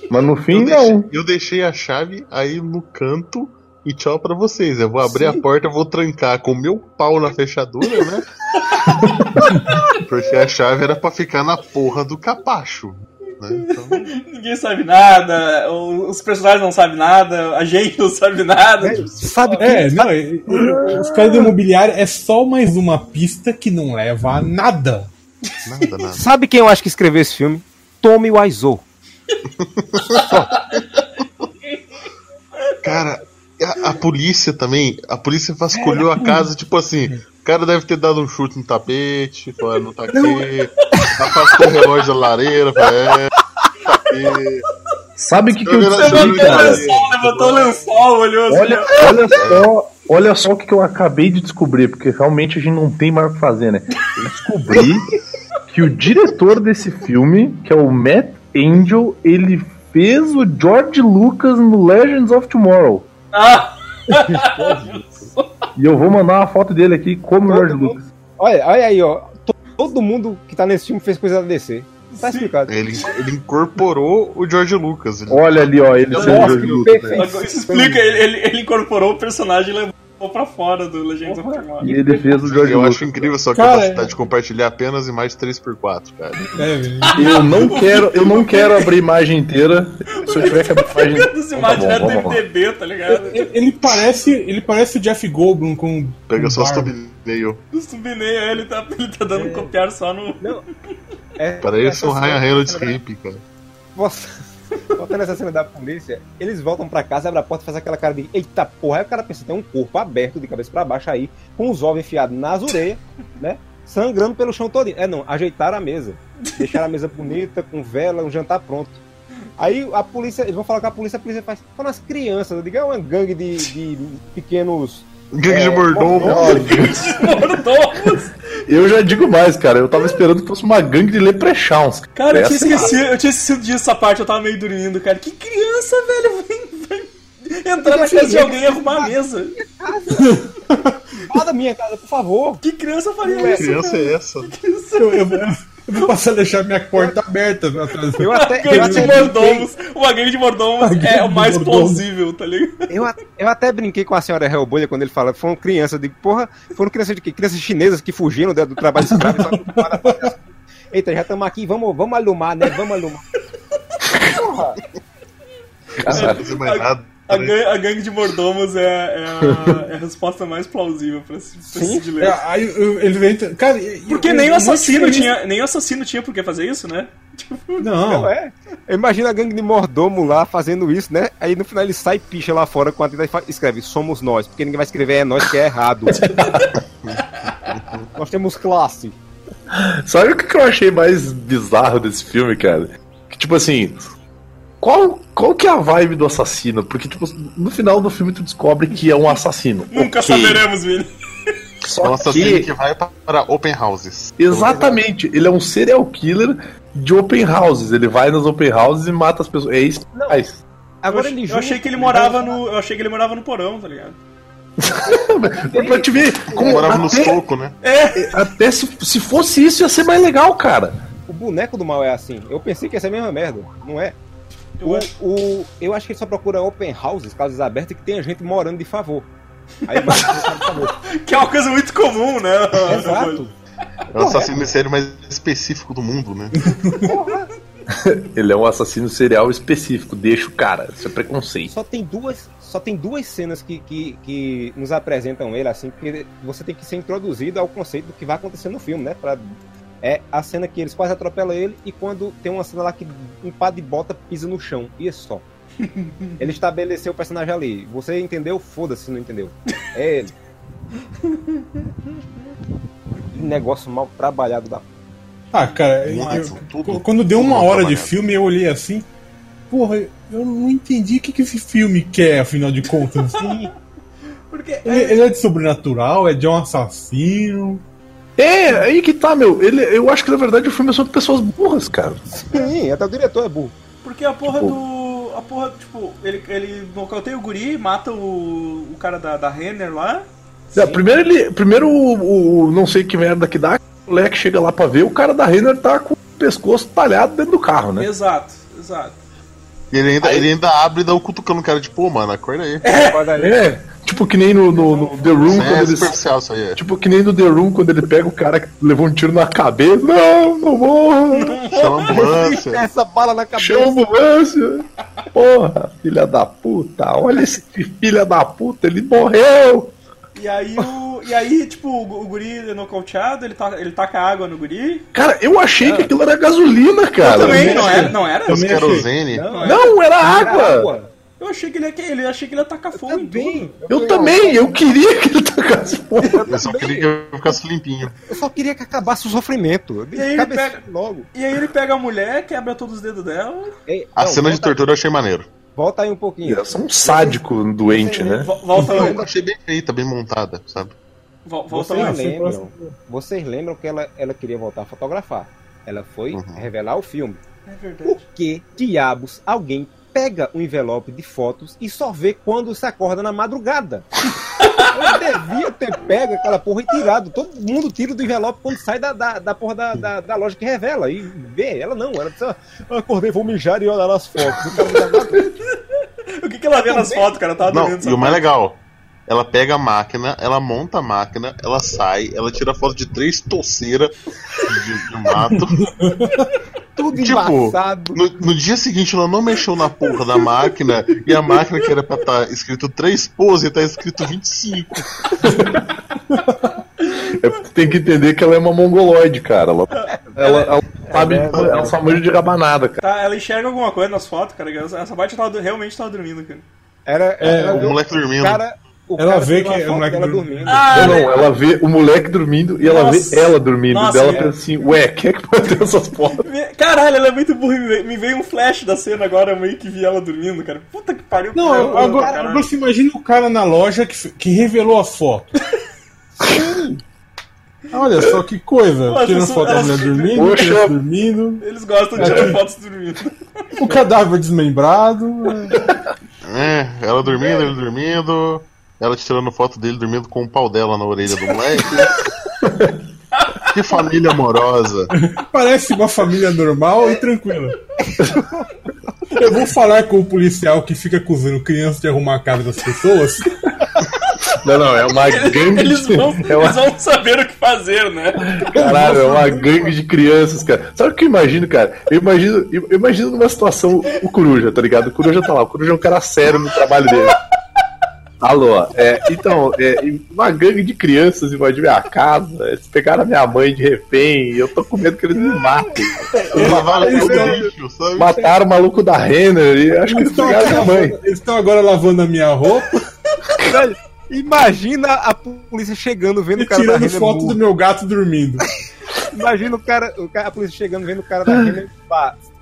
Mas no fim não. Eu deixei a chave aí no canto e tchau pra vocês. Eu vou abrir a porta, eu vou trancar com o meu pau na fechadura, né? Porque a chave era pra ficar na porra do capacho. Né? Então... Ninguém sabe nada, os personagens não sabem nada, a gente não sabe nada. Os caras do imobiliário é só mais uma pista que não leva a nada. Nada. Sabe quem eu acho que escreveu esse filme? Tommy Wiseau. Cara, a polícia também. A polícia vasculhou a casa, tipo assim. O cara deve ter dado um chute no tapete, falou, não tá aqui. Afastou o relógio da lareira, falou, não tá aqui. Sabe o que eu descobri, cara? Levantou o lençol, olhou assim. Olha só o que eu acabei de descobrir, porque realmente a gente não tem mais o que fazer, né? Eu descobri que o diretor desse filme, que é o Matt Angel, ele fez o George Lucas no Legends of Tomorrow. Ah! E eu vou mandar uma foto dele aqui como o George Lucas. Olha aí, ó. Todo mundo que tá nesse filme fez coisa da DC. Tá explicado. Ele incorporou o George Lucas. Olha ali, ó. Ele sendo o George Lucas. Né? Isso explica, ele incorporou o personagem e levou pra fora do Legends of Tomorrow. E ele fez o George Lucas. Eu acho incrível sua capacidade de compartilhar apenas imagens 3x4, cara. Eu não quero abrir imagem inteira. Se eu tiver que abrir imagem é do IMDB, tá ligado? Ele parece o Jeff Goldblum com... Pega só os thumbnail. Os thumbnail, ele tá dando copiar só no... Não. Parece um Ryan Reynolds hippie, cara. Nossa. Voltando essa cena da polícia, eles voltam pra casa, abrem a porta e fazem aquela cara de eita porra. Aí o cara pensa, tem um corpo aberto de cabeça pra baixo aí, com os ovos enfiados nas orelhas, né? Sangrando pelo chão todinho. É, não, ajeitaram a mesa. Deixaram a mesa bonita, com vela, um jantar pronto. Aí a polícia, eles vão falar com a polícia faz, fala nas crianças, eu digo, é uma gangue de pequenos... Gangue de mordomos. Eu já digo mais, cara. Eu tava esperando que fosse uma gangue de leprechauns. Cara, eu tinha esquecido disso, essa parte. Eu tava meio dormindo, cara. Que criança, velho. Vai entrar na casa de alguém e arrumar a mesa. Fala da minha casa, por favor. Que criança faria isso? Que criança é essa? Que criança é essa? Eu vou passar a deixar minha porta aberta. Uma gangue de mordomos é o mais plausível, tá ligado? Eu até brinquei com a senhora Hellbolha quando ele fala, foram crianças. Eu digo, porra, foram crianças de quê? Crianças chinesas que fugiram do trabalho escravo. Só... Eita, já estamos aqui, vamos alumar, né? Vamos alumar. Porra! Caralho, não é mais nada. A gangue de mordomos é a resposta mais plausível pra esse dilema. Porque nem o assassino tinha por que fazer isso, né? Tipo, não é. Eu imagino a gangue de mordomo lá fazendo isso, né? Aí no final ele sai e picha lá fora com a tenda e escreve somos nós, porque ninguém vai escrever é nós que é errado. Nós temos classe. Sabe o que eu achei mais bizarro desse filme, cara? Que tipo assim... Qual que é a vibe do assassino? Porque, tipo, no final do filme tu descobre que é um assassino. Nunca saberemos, Vini. É um assassino que vai para open houses. Exatamente. Ele é um serial killer de open houses. Ele vai nas open houses e mata as pessoas. É isso que faz. Agora eu achei que ele morava no. Eu achei que ele morava no porão, tá ligado? Pra te ver. Como morava nos cocos, né? É. Até se fosse isso, ia ser mais legal, cara. O boneco do mal é assim. Eu pensei que ia ser a mesma merda, não é? Eu acho que ele só procura open houses, casas abertas, que tenha gente morando de favor. Aí bate de favor. Que é uma coisa muito comum, né? Exato. É o assassino serial mais específico do mundo, né? Porra. Ele é um assassino serial específico, deixa o cara, isso é preconceito. Só tem duas cenas que nos apresentam ele, assim, porque você tem que ser introduzido ao conceito do que vai acontecer no filme, né? É a cena que eles quase atropelam ele e quando tem uma cena lá que um pá de bota pisa no chão. E é só. Ele estabeleceu o personagem ali. Você entendeu? Foda-se, não entendeu. É ele. Que negócio mal trabalhado da... Ah, cara, quando deu uma hora de filme, eu olhei assim... Porra, eu não entendi o que esse filme quer, afinal de contas. Porque ele é de sobrenatural, é de um assassino... É, aí que tá, meu. Eu acho que na verdade o filme é sobre pessoas burras, cara. Sim, até o diretor é burro. Porque a porra tipo... do. A porra, tipo, ele nocauteia o guri, mata o cara da Renner lá. É, primeiro o não sei que merda que dá, o moleque chega lá pra ver, o cara da Renner tá com o pescoço talhado dentro do carro, né? Exato. E ele ainda abre e dá o cutucão no cara, tipo, mano, acorda aí. É. Tipo que nem no The Room, tipo que nem no The Room quando ele pega o cara que levou um tiro na cabeça. Não morra. Chama a ambulância. Essa bala na cabeça. Chama a ambulância. Porra, filha da puta. Olha esse filha da puta, ele morreu. E aí tipo, o guri nocauteado, ele taca água no guri. Cara, eu achei que aquilo era gasolina, cara. Eu também, não era? Os querosene. Não, era água. Eu achei que ele ia tacar fogo em tudo. Eu também, eu queria que ele tacasse fogo. Eu só queria que eu ficasse limpinho. Eu só queria que acabasse o sofrimento. E aí ele pega a mulher, quebra todos os dedos dela. A cena de tortura eu achei maneiro. Volta aí um pouquinho. Eu sou um sádico doente, né? Volta aí. Eu achei bem feita, bem montada, sabe? Vocês lembram que ela queria voltar a fotografar. Ela foi revelar o filme. É verdade. Por que diabos alguém... pega um envelope de fotos e só vê quando se acorda na madrugada. Eu devia ter pego aquela porra e tirado. Todo mundo tira do envelope quando sai da porra da loja que revela. E vê, ela não. Ela disse, acordei, vou mijar e olhar nas fotos. O que ela vê nas fotos, cara? Eu tava dormindo. E o mais legal, ela pega a máquina, ela monta a máquina, ela sai, ela tira foto de 3 touceiras de mato. Tudo tipo, embaçado. No dia seguinte ela não mexeu na porra da máquina e a máquina que era pra estar escrito 3 poses tá escrito 25. Tem que entender que ela é uma mongoloide, cara. Ela sabe? É um famoso de rabanada, cara. Tá, ela enxerga alguma coisa nas fotos, cara. Essa bate realmente tava dormindo, cara. O moleque dormindo. Ela vê que o moleque dormindo. Ela vê o moleque dormindo e ela vê ela dormindo. E ela pensa assim, ué, quem é que pode ter essas fotos? Caralho, ela é muito burra. Me veio um flash da cena agora, eu meio que vi ela dormindo, cara. Puta que pariu. Não, agora você imagina o cara na loja que revelou a foto. Olha só que coisa, tirando foto da mulher dormindo, Eles gostam de tirar fotos dormindo. O cadáver desmembrado. Ela dormindo, ele dormindo. Ela tirando foto dele dormindo com o pau dela na orelha do moleque. Que família amorosa. Parece uma família normal e tranquila. Eu vou falar com o policial que fica acusando criança de arrumar a casa das pessoas. Não, é uma gangue. Eles vão saber o que fazer, né? Caralho, é uma gangue de crianças, cara. Sabe o que eu imagino, cara? Eu imagino numa situação o Coruja, tá ligado? O Coruja tá lá, o Coruja é um cara sério no trabalho dele. Alô, uma gangue de crianças invadiu minha casa, eles pegaram a minha mãe de refém e eu tô com medo que eles me matem. Mataram o maluco da Renner e acho que eles pegaram a minha mãe. Eles estão agora lavando a minha roupa. Velho, imagina a polícia chegando, vendo o cara da Renner. Tirando foto do meu gato dormindo. Imagina a polícia chegando, vendo o cara da Renner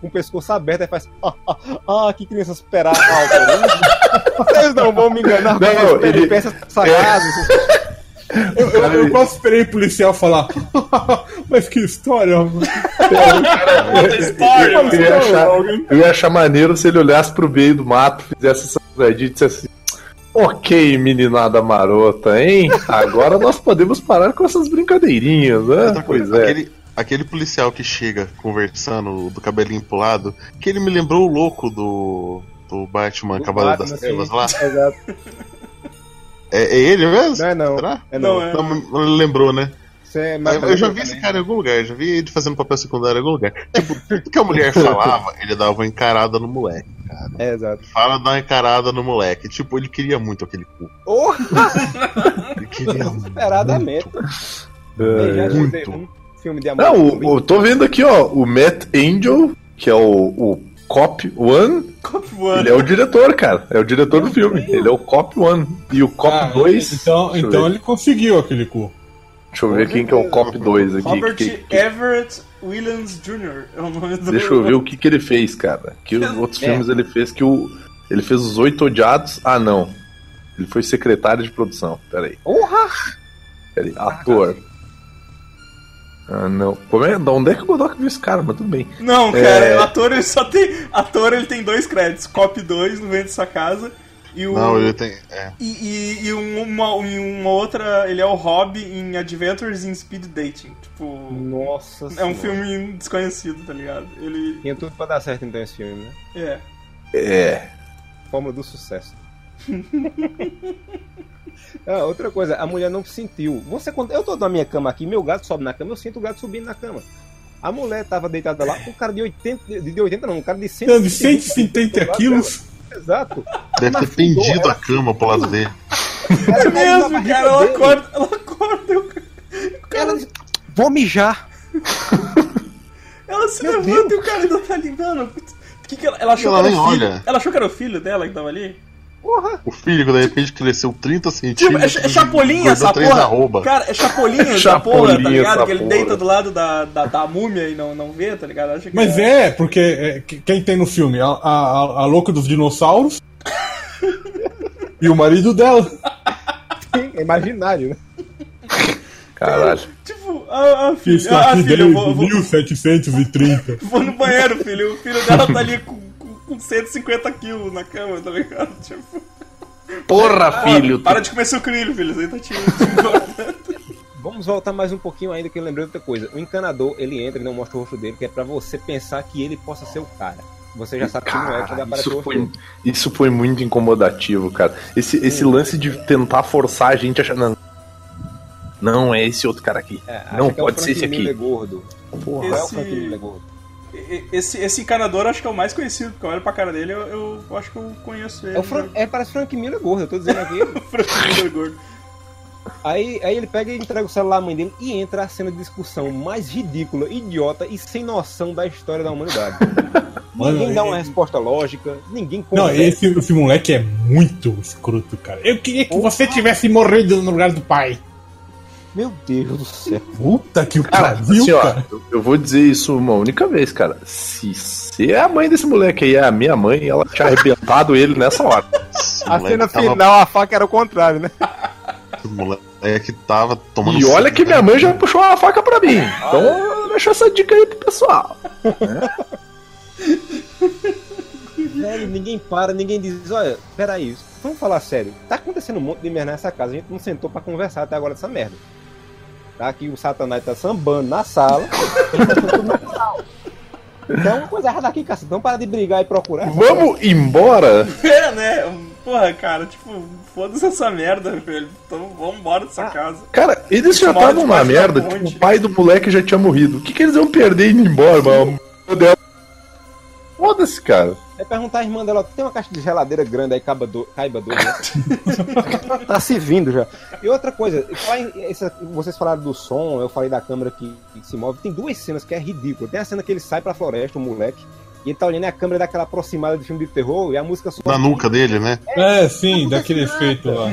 com o pescoço aberto e faz... que criança superar alta. Vocês não vão me enganar. Não, ele peça sagadas. Eu quase esperei o policial falar. Mas que história, mano. Eu ia achar maneiro se ele olhasse pro meio do mato, fizesse essa coisa e disse assim... Ok, meninada marota, hein? Agora nós podemos parar com essas brincadeirinhas, né? Pois é. Aquele policial que chega conversando do cabelinho pro lado, que ele me lembrou o louco do Batman, Cavaleiro das Trevas lá. Exato. É ele mesmo? Não, lembrou, né? Eu já vi esse cara em algum lugar, eu já vi ele fazendo papel secundário em algum lugar. Tipo, tudo que a mulher falava, ele dava uma encarada no moleque, cara. É, exato. Fala, dá uma encarada no moleque. Tipo, ele queria muito aquele cu. Oh! Ele queria desesperadamente. Muito. Filme de amor. Não, eu tô vendo aqui, ó, o Matt Angel, que é o Cop One. Ele é o diretor, cara. É o diretor do filme. Ele é o Cop One. E o Cop 2. Então ele conseguiu aquele cu. Deixa eu ver quem que é o Cop 2 aqui. Robert Everett Williams Jr. é o nome do... Deixa eu ver o que ele fez, cara. Que os outros filmes ele fez Ele fez Os 8 Odiados. Ah, não. Ele foi secretário de produção. Pera aí. Ator. Ah, não. Onde é que o Godoc viu esse cara? Mas tudo bem. Não, cara, ator ele só tem... Ator ele tem 2 créditos. Cop 2, no Vende-se esta casa. E o... Não, ele tem... É. E uma outra... Ele é o Hobby em Adventures in Speed Dating. Tipo... Nossa senhora. É um filme desconhecido, tá ligado? Ele... Tinha tudo pra dar certo, então, esse filme, né? É. Fórmula do sucesso. Outra coisa, a mulher não sentiu. Eu tô na minha cama aqui, meu gato sobe na cama, eu sinto o gato subindo na cama. A mulher tava deitada lá com um cara de 80, um cara de 150 quilos. Exato. Deve ter pendido a cama pro lado dele. É mesmo, cara, ela acorda. O cara vou mijar. Ela se levanta e o cara ainda tá ligando. Ela achou que era o filho dela que tava ali? Porra. O filho, de repente, cresceu 30 centímetros. É chapolinha essa porra. Cara, é chapolinha essa porra, tá ligado? Que ele deita do lado da múmia e não vê, tá ligado? Acho que porque quem tem no filme? A louca dos dinossauros e o marido dela. É imaginário, né? Caralho. Tipo, filha, eu vou... 1730. Vou no banheiro, filho. O filho dela tá ali com 150 quilos na cama, tá ligado? Tipo... Porra, filho! Para de comer seu crilho, filho. Você tá te Vamos voltar mais um pouquinho ainda, que eu lembrei de outra coisa. O encanador, ele entra e não mostra o rosto dele, que é pra você pensar que ele possa ser o cara. Você já sabe que não é. Isso foi muito incomodativo, cara. Esse lance de tentar forçar a gente a achar... Não, é esse outro cara aqui. Não, pode ser esse aqui. É gordo. Porra, é o Frank Miller gordo. Esse encanador acho que é o mais conhecido, porque eu olho pra cara dele, eu acho que eu conheço ele. Parece Frank Miller gordo, eu tô dizendo aqui. Frank Miller gordo. Aí ele pega e entrega o celular à mãe dele e entra a cena de discussão mais ridícula, idiota e sem noção da história da humanidade. Ninguém dá uma resposta lógica, ninguém conta. Não, esse moleque é muito escroto, cara. Eu queria que você tivesse morrido no lugar do pai. Meu Deus do céu. Puta que o cara viu, assim, cara. Ó, eu vou dizer isso uma única vez, cara. Se você é a mãe desse moleque aí, é a minha mãe, ela tinha arrebentado ele nessa hora. A cena final, a faca era o contrário, né? O moleque é que tava tomando. E olha que minha mãe já puxou a faca pra mim. Então, deixa essa dica aí pro pessoal. Velho, ninguém para, ninguém diz, olha, peraí, vamos falar sério. Tá acontecendo um monte de merda nessa casa, a gente não sentou pra conversar até agora dessa merda. Tá aqui o Satanás tá sambando na sala. Então, coisa errada aqui, cacete. Não para de brigar e procurar. Vamos embora? É, né? Porra, cara, tipo, foda-se essa merda, velho. Então, vamos embora dessa casa. Cara, eles já estavam na merda. Tipo, o pai do moleque já tinha morrido. O que eles iam perder indo embora, mano? Foda-se, cara. É perguntar à irmã dela, tem uma caixa de geladeira grande aí, caiba dois, né? Tá se vindo já. E outra coisa, vocês falaram do som, eu falei da câmera que se move. Tem duas cenas que é ridícula. Tem a cena que ele sai pra floresta, o moleque, e ele tá olhando a câmera daquela aproximada de filme de terror e a música sobe. Na nuca dele, né? É, sim, daquele efeito lá.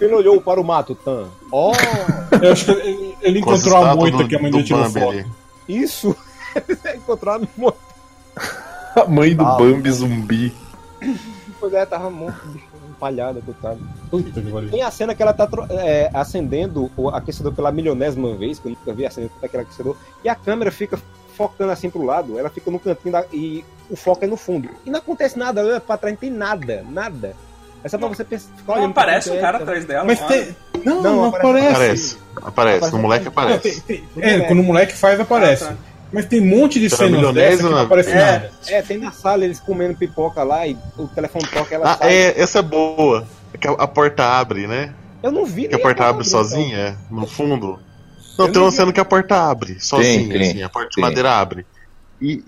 Ele olhou para o mato, Tan. Ó! Oh. Eu acho que ele encontrou a moita que a mãe dele tirou foto. Isso! Ele encontrou a moita. A mãe do Bambi zumbi. Pois é, tava muito empalhada, coitado. Tem a cena que ela tá acendendo o aquecedor pela milionésima vez, que eu nunca vi acendendo aquele aquecedor, e a câmera fica focando assim pro lado, ela fica no cantinho e o foco é no fundo. E não acontece nada, ela olha pra trás, não tem nada, nada. É só pra você ficar olhando. Não aparece o cara atrás dela, mas tem... Não aparece. Aparece, o moleque aparece. Quando o moleque faz, aparece. Mas tem um monte de cenas dessa que não aparece nada. É, tem na sala eles comendo pipoca lá e o telefone toca, ela sai. Essa é boa. É que a porta abre, né? Eu não vi. Que a porta abre sozinha, então. No fundo. Não, tem uma cena que a porta abre sozinha, assim, a porta de madeira abre. E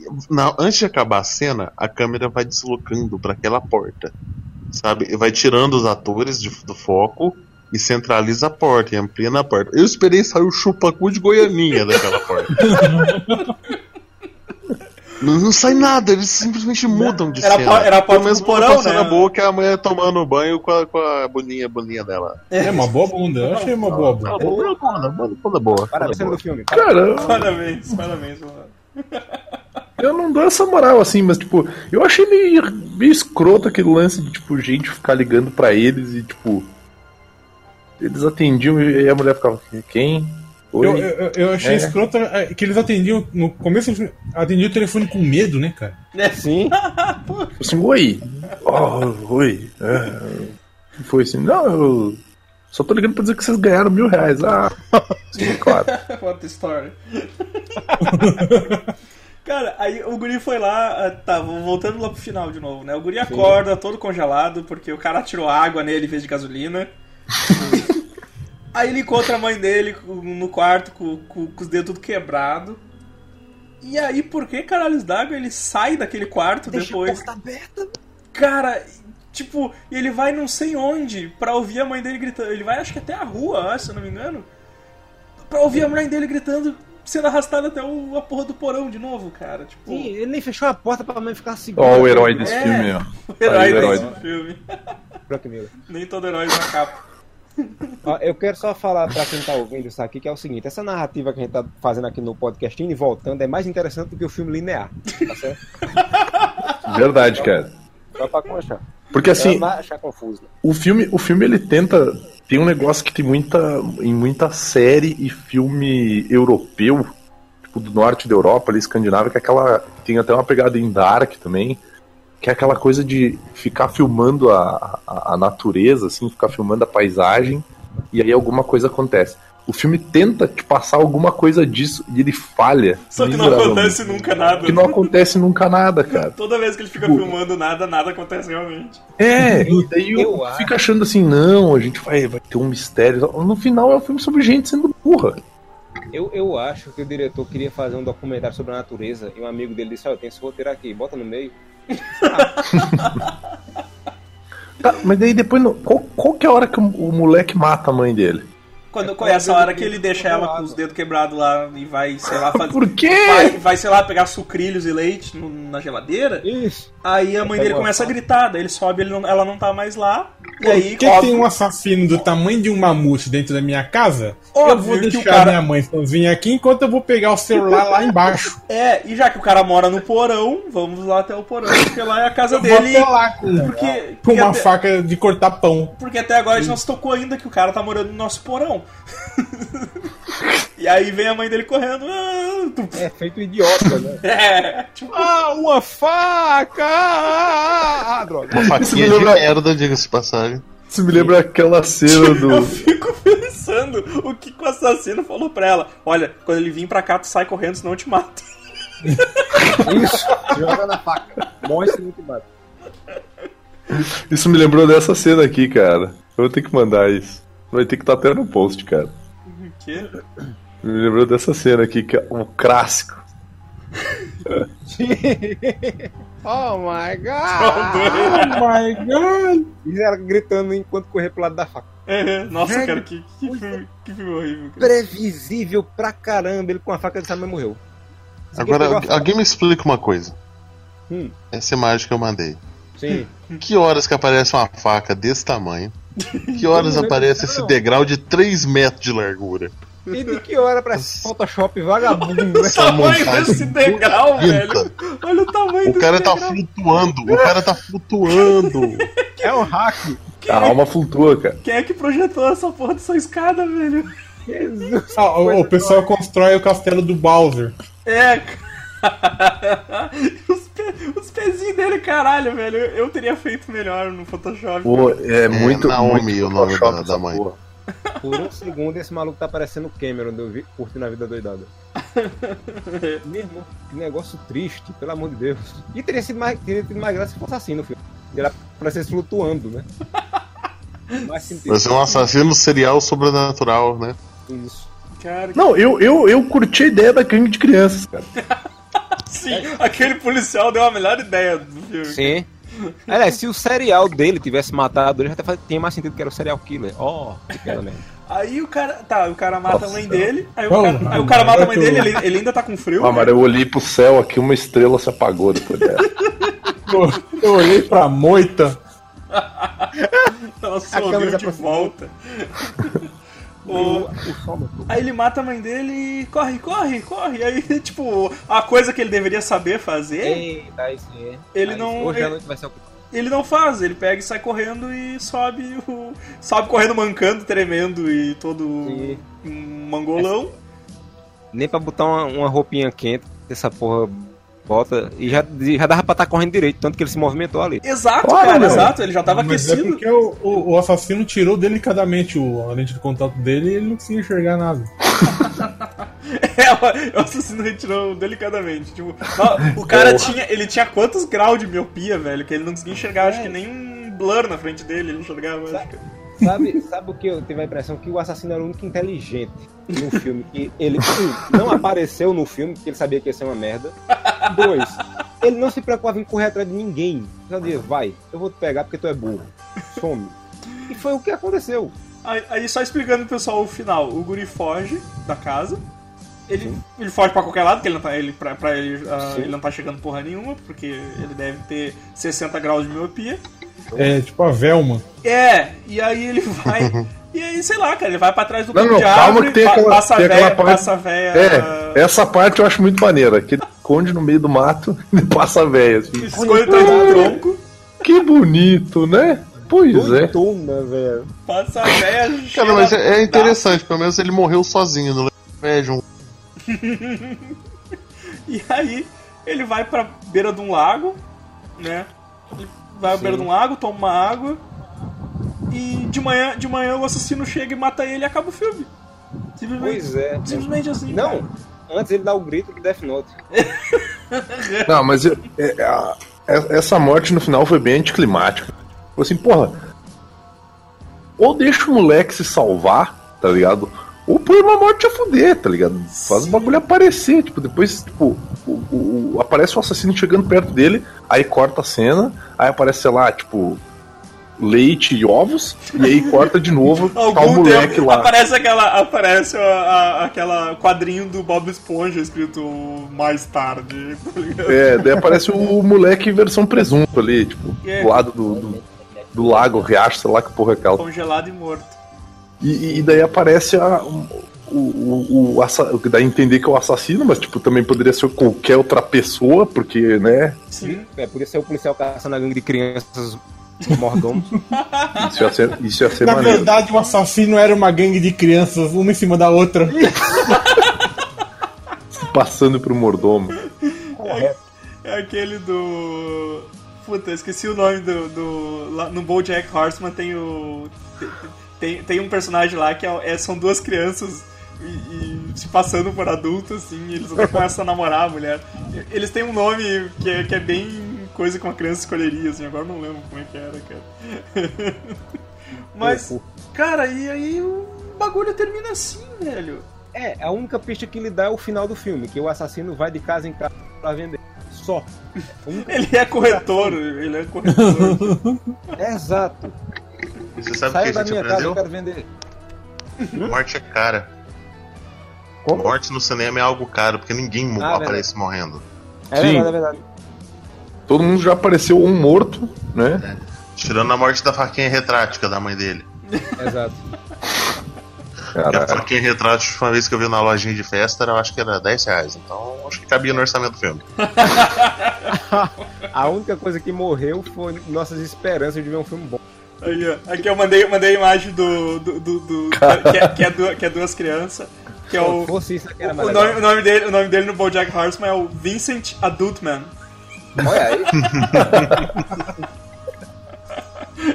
antes de acabar a cena, a câmera vai deslocando para aquela porta, sabe? Vai tirando os atores do foco e centraliza a porta, e amplia na porta. Eu esperei sair o chupacu de Goianinha daquela porta. Não sai nada, eles simplesmente mudam de cena. Era pelo menos porão, né? Era boa que a mulher tomando banho com a bolinha dela. É, uma boa bunda, eu achei uma boa bunda. Bunda boa. Parabéns pelo filme. Caramba. Parabéns, mano. Eu não dou essa moral assim, mas tipo, eu achei meio escroto aquele lance de tipo, gente ficar ligando pra eles e tipo... Eles atendiam e a mulher ficava quem? Eu achei escroto que eles atendiam no começo, atendiam o telefone com medo, né, cara? É, sim. Assim, oi. Oi. Foi assim, não, eu só tô ligando pra dizer que vocês ganharam R$1.000. Ah, sim, claro. What the story. Cara, aí o guri foi lá, tá, voltando lá pro final de novo, né? O guri acorda todo congelado porque o cara tirou água nele em vez de gasolina. Aí ele encontra a mãe dele no quarto com os dedos tudo quebrado. E aí, por que caralhos d'água ele sai daquele quarto depois? Deixa a porta aberta. Cara, tipo, ele vai não sei onde pra ouvir a mãe dele gritando. Ele vai, acho que até a rua, se eu não me engano, pra ouvir a mãe dele gritando, sendo arrastado até a porra do porão de novo, cara. Tipo... Sim, ele nem fechou a porta pra mãe ficar segura. Ó, o herói desse filme, ó. O herói desse filme. Nem todo herói na capa. Eu quero só falar pra quem tá ouvindo isso aqui que é o seguinte, essa narrativa que a gente tá fazendo aqui no podcast indo e voltando é mais interessante do que o filme linear, tá certo? Verdade, cara. Só pra conchar. Porque assim, achar confuso, né? o filme ele tenta, tem um negócio que tem muita série e filme europeu, tipo do norte da Europa, ali Escandinávia, que é aquela, tem até uma pegada em Dark também, que é aquela coisa de ficar filmando a natureza, assim, ficar filmando a paisagem, e aí alguma coisa acontece. O filme tenta te passar alguma coisa disso, e ele falha. Só que não acontece nunca nada. Que não acontece nunca nada, cara. Toda vez que ele fica filmando nada acontece realmente. É, e daí eu fico achando assim, não, a gente vai ter um mistério. No final é um filme sobre gente sendo burra. Eu acho que o diretor queria fazer um documentário sobre a natureza, e um amigo dele disse, ó, tem esse roteiro aqui, bota no meio. Tá, mas daí depois, qual que é a hora que o moleque mata a mãe dele? Quando conhece a hora que ele deixa ela com os dedos quebrados lá e vai, sei lá, fazer. Por quê? Vai, sei lá, pegar sucrilhos e leite na geladeira. Isso. Aí a mãe dele começa a gritar, daí ele sobe, ela não tá mais lá. E aí, por que tem um assassino do tamanho de um mamute dentro da minha casa? Óbvio, eu vou deixar que o cara... minha mãe sozinha aqui enquanto eu vou pegar o celular lá embaixo. É, e já que o cara mora no porão, vamos lá até o porão, porque lá é a casa dele. Vou até lá com uma faca de cortar pão. Porque até agora a gente não se tocou ainda que o cara tá morando no nosso porão. E aí vem a mãe dele correndo. É feito idiota, né? É, tipo... uma faca! Droga. Uma faquinha de merda, diga-se passagem. Isso me lembra aquela cena do... Eu fico pensando o que o assassino falou pra ela. Olha, quando ele vir pra cá, tu sai correndo, senão eu te mato. Isso, joga na faca. Mostra e não te mata. Isso me lembrou dessa cena aqui, cara. Eu vou ter que mandar isso. Vai ter que estar até no post, cara. O quê? Me lembrou dessa cena aqui, que é um clássico. Oh my god! Oh my god! E ela gritando enquanto corria pro lado da faca. É, nossa, cara, que filme horrível. Cara. Previsível pra caramba, ele com a faca dessa mãe morreu. Agora, alguém me explica uma coisa. Essa imagem que eu mandei. Sim. Que horas que aparece uma faca desse tamanho? Que horas aparece esse degrau de 3 metros de largura? E de que hora pra esse Photoshop vagabundo? Olha o tamanho desse degrau, velho. Olha o tamanho desse degrau. O cara tá flutuando. É um hack. A alma flutua, cara. Quem é que projetou essa porra dessa escada, velho? Jesus. O pessoal constrói o castelo do Bowser. É, os pezinhos dele, caralho, velho. Eu teria feito melhor no Photoshop. Pô, é muito Naomi o nome da mãe. Por um segundo esse maluco tá parecendo o Cameron do Curto na Vida Doidada. Meu irmão, que negócio triste, pelo amor de Deus. E teria sido mais graça se fosse assim no filme. Ele aparecesse flutuando, né? Mas é um assassino serial sobrenatural, né? Isso. Cara, não, eu curti a ideia da gangue de crianças, cara. Sim, aquele policial deu a melhor ideia do filme. Sim. Aliás, se o serial dele tivesse matado, ele já tinha mais sentido que era o serial killer. Ó, que pena mesmo. Aí o cara. Tá, o cara mata a mãe dele. Aí o cara mata a mãe dele, ele ainda tá com frio. Ah, mas eu olhei pro céu aqui, uma estrela se apagou depois dela. Eu olhei pra moita. Ela sorriu de volta. Aí ele mata a mãe dele e corre. Aí, tipo, a coisa que ele deveria saber fazer. Eita, isso é. Ele não faz, ele pega e sai correndo e sobe. Sobe correndo, mancando, tremendo e todo mangolão. Nem pra botar uma roupinha quente, essa porra. Bota, e já dava pra estar correndo direito, tanto que ele se movimentou ali. Exato, cara, exato, ele já tava aquecido. É porque o assassino tirou delicadamente a lente de contato dele e ele não conseguia enxergar nada. O assassino retirou delicadamente. Tipo, o cara ele tinha quantos graus de miopia, velho, que ele não conseguia enxergar, acho que nem um blur na frente dele, ele não enxergava. Sabe o que eu tive a impressão? Que o assassino era o único inteligente no filme. Que ele não apareceu no filme, porque ele sabia que ia ser uma merda. 2, ele não se preocupava em correr atrás de ninguém. Só dizia, vai, eu vou te pegar porque tu é burro. Some. E foi o que aconteceu. Aí só explicando pro pessoal o final. O guri foge da casa. Ele foge pra qualquer lado, porque ele não tá chegando porra nenhuma, porque ele deve ter 60 graus de miopia. É, tipo a Velma. É, e aí ele vai... E aí, sei lá, cara, ele vai pra trás do campo de árvore, passa a véia... É, essa parte eu acho muito maneira, que ele esconde no meio do mato e passa a véia. Assim. Esconde atrás do tronco. Que bonito, né? Pois Doidona, velho. Passa a véia... Cara, mas é interessante, pelo menos ele morreu sozinho, não vejam. E aí, ele vai pra beira de um lago, né? Ele vai à beira de um lago, toma uma água e de manhã o assassino chega e mata ele e acaba o filme. Simplesmente assim. Não, cara. Antes ele dá o grito do Death Note. Não, mas essa morte no final foi bem anticlimática. Foi assim, porra, ou deixa o moleque se salvar, tá ligado? Ou põe uma morte a fuder, tá ligado? Faz o bagulho aparecer, tipo, depois, tipo, aparece o assassino chegando perto dele, aí corta a cena, aí aparece, sei lá, tipo, leite e ovos, e aí corta de novo, tá o moleque lá. Aparece aquela quadrinho do Bob Esponja escrito mais tarde. É, daí aparece o moleque versão presunto ali, tipo, do lado do lago, riacho, sei lá que porra é aquela. Congelado e morto. E daí aparece o dá a entender que é o assassino, mas tipo, também poderia ser qualquer outra pessoa, porque, né? Sim. É, podia ser o policial caçando a gangue de crianças Morgão. Isso ia ser na maneiro. Verdade, o assassino era uma gangue de crianças, uma em cima da outra. Passando pro mordomo. É aquele do... Puta, esqueci o nome do... Lá no BoJack Horseman tem o... Tem um personagem lá que são duas crianças e se passando por adultos, assim, e eles até começam a namorar a mulher. Eles têm um nome que é bem... coisa que uma criança escolheria, assim, agora não lembro como é que era, cara. Mas, cara, e aí o bagulho termina assim, velho. É, a única pista que ele dá é o final do filme, que o assassino vai de casa em casa pra vender. Só. Ele é corretor. Exato. E você sabe o que da minha casa, eu quero vender. Morte é cara. Como? Morte no cinema é algo caro, porque ninguém aparece morrendo. É verdade, é verdade. Todo mundo já apareceu um morto, né? É. Tirando a morte da faquinha retrática da mãe dele. Exato. A faquinha retrática, uma vez que eu vi na lojinha de festa, eu acho que era R$10, então acho que cabia no orçamento do filme. A única coisa que morreu foi nossas esperanças de ver um filme bom. Aqui eu mandei a imagem que é duas crianças. Que é o... O nome dele no BoJack Horseman é o Vincent Adult Man. Olha aí.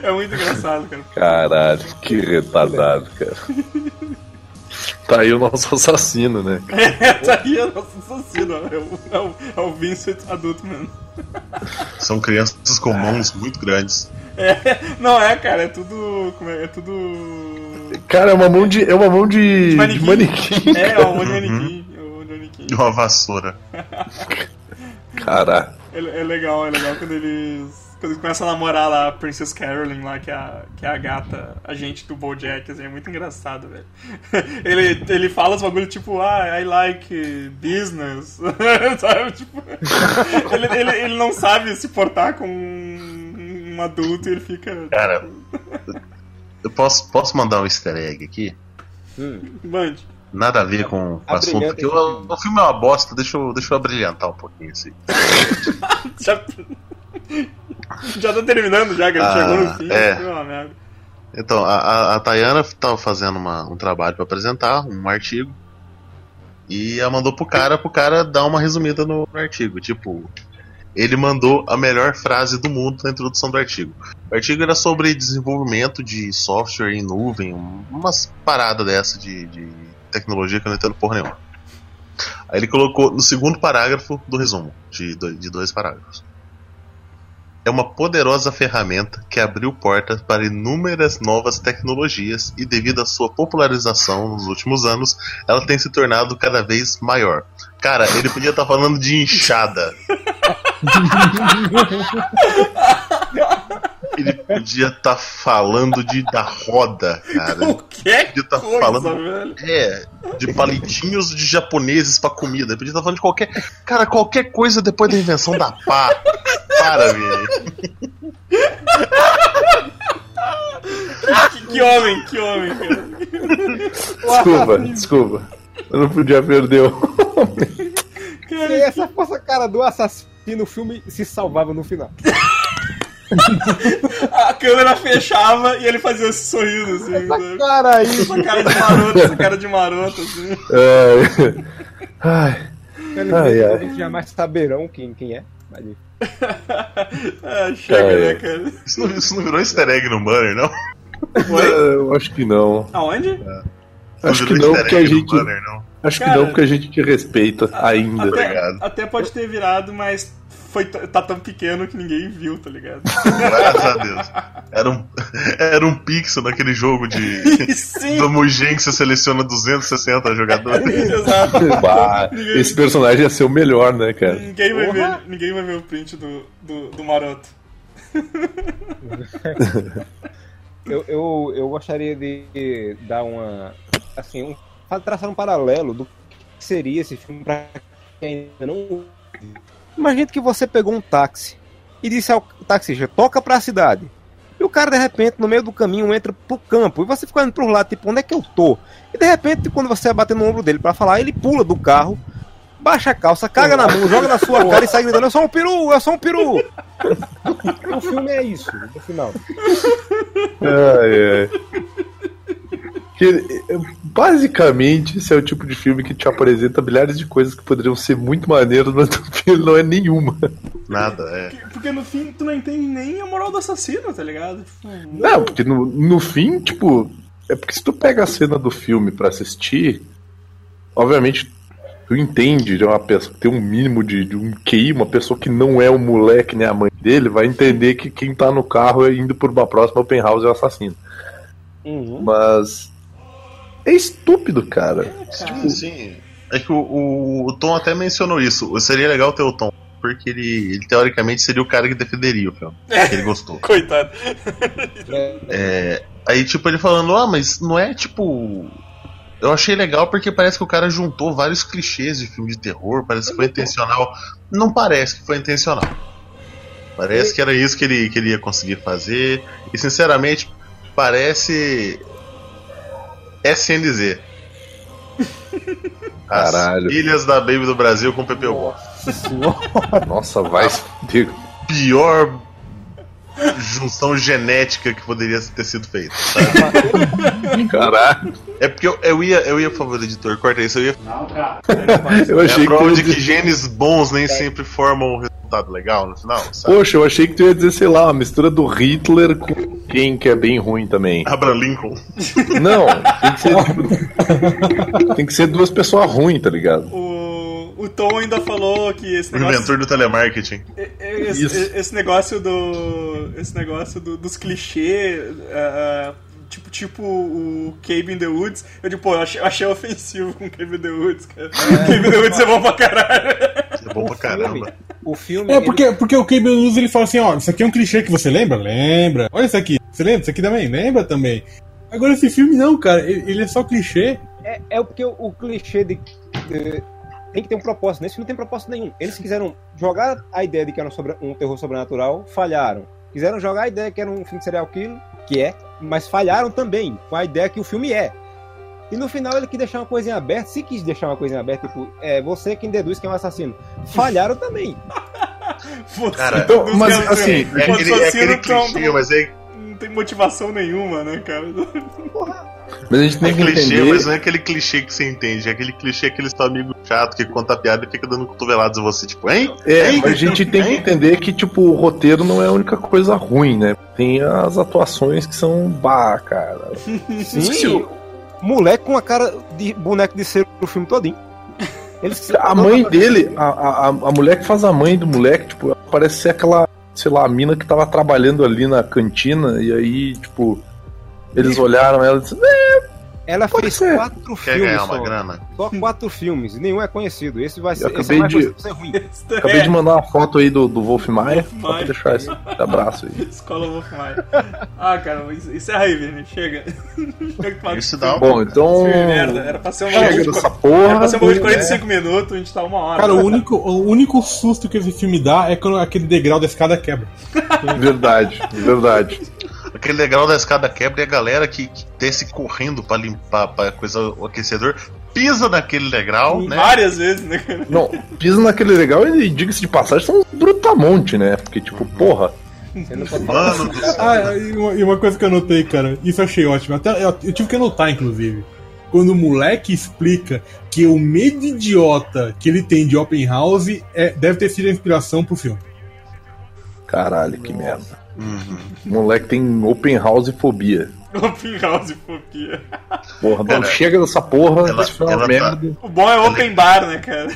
É muito engraçado, cara. Caralho, que retardado, cara. Tá aí o nosso assassino, né? Tá aí o nosso assassino. É o Vincent Adult Man. São crianças com mãos muito grandes. Cara, é tudo... Cara, é uma mão de manequim. É uma mão de manequim. E uma vassoura. Caralho. É legal quando eles começam a namorar lá a Princess Carolyn lá, que é a gata, a gente do BoJack, assim, é muito engraçado, velho. Ele fala os bagulhos tipo, I like business, sabe? Tipo, ele não sabe se portar com um adulto e ele fica... Cara, tipo... Eu posso mandar um easter egg aqui? Mande. Nada a ver com o assunto, porque o filme é uma bosta, deixa eu abrilhantar um pouquinho assim. já tô terminando já, que chegou no fim, é uma merda. Então, a Tayana tava fazendo um trabalho pra apresentar, um artigo, e ela mandou pro cara dar uma resumida no artigo, tipo, ele mandou a melhor frase do mundo na introdução do artigo. O artigo era sobre desenvolvimento de software em nuvem, umas paradas dessa de tecnologia que eu não entendo porra nenhuma. Aí ele colocou no segundo parágrafo do resumo, de dois parágrafos. É uma poderosa ferramenta que abriu portas para inúmeras novas tecnologias e, devido à sua popularização nos últimos anos, ela tem se tornado cada vez maior. Cara, ele podia estar falando de enxada. Ele podia estar falando da roda, cara. Qualquer podia tá coisa, falando, velho. É, de palitinhos de japoneses pra comida. Ele podia estar falando de qualquer... Cara, qualquer coisa depois da invenção da pá. Para, velho. Que homem, cara. Desculpa. Eu não podia perder o homem. Se essa fosse a cara do assassino, o filme se salvava no final. A câmera fechava e ele fazia esse sorriso, assim. Essa cara de maroto, assim. Ai. Jamais saberão quem é. Ali. Chega, né, cara? Isso não virou easter egg no banner, não? Foi? Eu acho que não. Aonde? Acho que não, porque a gente... Banner, não. Acho cara, que não, porque a gente te respeita ainda. Até pode ter virado, mas... Tá tão pequeno que ninguém viu, tá ligado? Graças a Deus. Era um pixel naquele jogo de... Sim. Do Mugen que você seleciona 260 jogadores. Exato. Bah, esse personagem ia ser o melhor, né, cara? Ninguém vai ver o print do maroto. Eu gostaria de dar uma, assim, traçar um paralelo do que seria esse filme para quem ainda não... Imagina que você pegou um táxi e disse ao taxista, toca para a cidade. E o cara, de repente, no meio do caminho, entra pro campo. E você fica indo pro lado, tipo, onde é que eu tô? E, de repente, quando você bater no ombro dele pra falar, ele pula do carro, baixa a calça, caga na mão, joga na sua cara e sai gritando, eu sou um peru, eu sou um peru. O filme é isso, no final. Ai, ai. Que, basicamente, esse é o tipo de filme que te apresenta milhares de coisas que poderiam ser muito maneiras, mas não é nenhuma. Nada, é. Porque no fim tu não entende nem a moral do assassino, tá ligado? Não, porque no fim, tipo, é porque se tu pega a cena do filme pra assistir, obviamente tu entende de uma pessoa que tem um mínimo de um QI, uma pessoa que não é o moleque nem a mãe dele, vai entender que quem tá no carro é indo por uma próxima open house é o assassino. Uhum. Mas... é estúpido, cara. É, cara. Tipo, sim. É que o Tom até mencionou isso. Seria legal ter o Tom, porque ele teoricamente seria o cara que defenderia o filme. É. Que ele gostou. Coitado. É, aí, tipo, ele falando, mas não é, tipo... Eu achei legal porque parece que o cara juntou vários clichês de filme de terror, parece que foi intencional. Não parece que foi intencional. Parece que era isso que ele ia conseguir fazer. E, sinceramente, parece... SNZ. Caralho. As Ilhas da Baby do Brasil com Pepeu Gomes. Nossa, vai. Pior junção genética que poderia ter sido feita. Sabe? Caralho. É porque eu ia por favor, editor, corta isso. Eu ia. Não, cara. Eu achei que prova de que genes bons nem sempre formam um resultado legal no final. Sabe? Poxa, eu achei que tu ia dizer, sei lá, uma mistura do Hitler com. Quem que é bem ruim também? Abra Lincoln. Não, tem que ser. Tem que ser duas pessoas ruins, tá ligado? O Tom ainda falou que esse negócio. O inventor do telemarketing. Esse negócio do. Esse negócio dos clichês. Tipo o Cabin in the Woods. Eu digo, eu achei ofensivo com o Cabin in the Woods, cara. É, Cabin in the Woods é bom pra caralho. É bom pra caramba. O filme é porque o Cabin in the Woods ele fala assim: ó, isso aqui é um clichê que você lembra? Lembra. Olha isso aqui. Você lembra? Isso aqui também? Lembra também. Agora esse filme não, cara. Ele é só clichê. É porque o clichê de tem que ter um propósito. Nesse filme não tem propósito nenhum. Eles quiseram jogar a ideia de que era um terror sobrenatural, falharam. Quiseram jogar a ideia que era um filme de serial killer, que é, mas falharam também com a ideia que o filme é. E no final ele quis deixar uma coisinha aberta, se quis deixar uma coisinha aberta, tipo, é você quem deduz que é um assassino. Falharam também. Cara, então, mas assim, é aquele clichê, mas é... não tem motivação nenhuma, né, cara? Porra. Mas a gente tem que clichê, entender... mas não é aquele clichê que você entende, é aquele clichê que eles estão amigo chato que conta a piada e fica dando cotoveladas em você, tipo, hein? É, mas a gente tem que entender que, tipo, o roteiro não é a única coisa ruim, né? Tem as atuações que são cara. Sim. Moleque com a cara de boneco de cera pro filme todinho. A mãe dele, a mulher que faz a mãe do moleque, tipo, parece ser aquela, sei lá, a mina que tava trabalhando ali na cantina, e aí, tipo... eles olharam ela e disseram... ela fez 4 filmes só. Grana. Só 4 filmes. Nenhum é conhecido. Esse vai ser, ser ruim. Acabei de mandar uma foto aí do Wolf Maia. Só pra deixar esse abraço aí. Escola Wolf Maia. Ah, cara. Encerra aí, Vini. Chega. Isso dá uma... Bom, então... Era pra ser uma... Chega dessa porra. Era pra ser uma hora de 45 minutos. A gente tá 1 hora. Cara, o único susto que esse filme dá é quando aquele degrau da escada quebra. Verdade. Aquele degrau da escada quebra e a galera que desce correndo pra limpar pra coisa, o aquecedor pisa naquele degrau, né? Várias vezes, né? Não, pisa naquele degrau e, diga-se de passagem, são uns brutamonte, né? Porque, tipo, porra. Mano do céu. E uma coisa que eu anotei, cara, isso eu achei ótimo. Até eu tive que anotar, inclusive. Quando o moleque explica que o medo idiota que ele tem de open house deve ter sido a inspiração pro filme. Caralho, que merda. Uhum. O moleque tem open house e fobia. Open house e fobia. Porra, cara, não chega dessa porra. Ela merda. Tá... O bom é open bar, né, cara?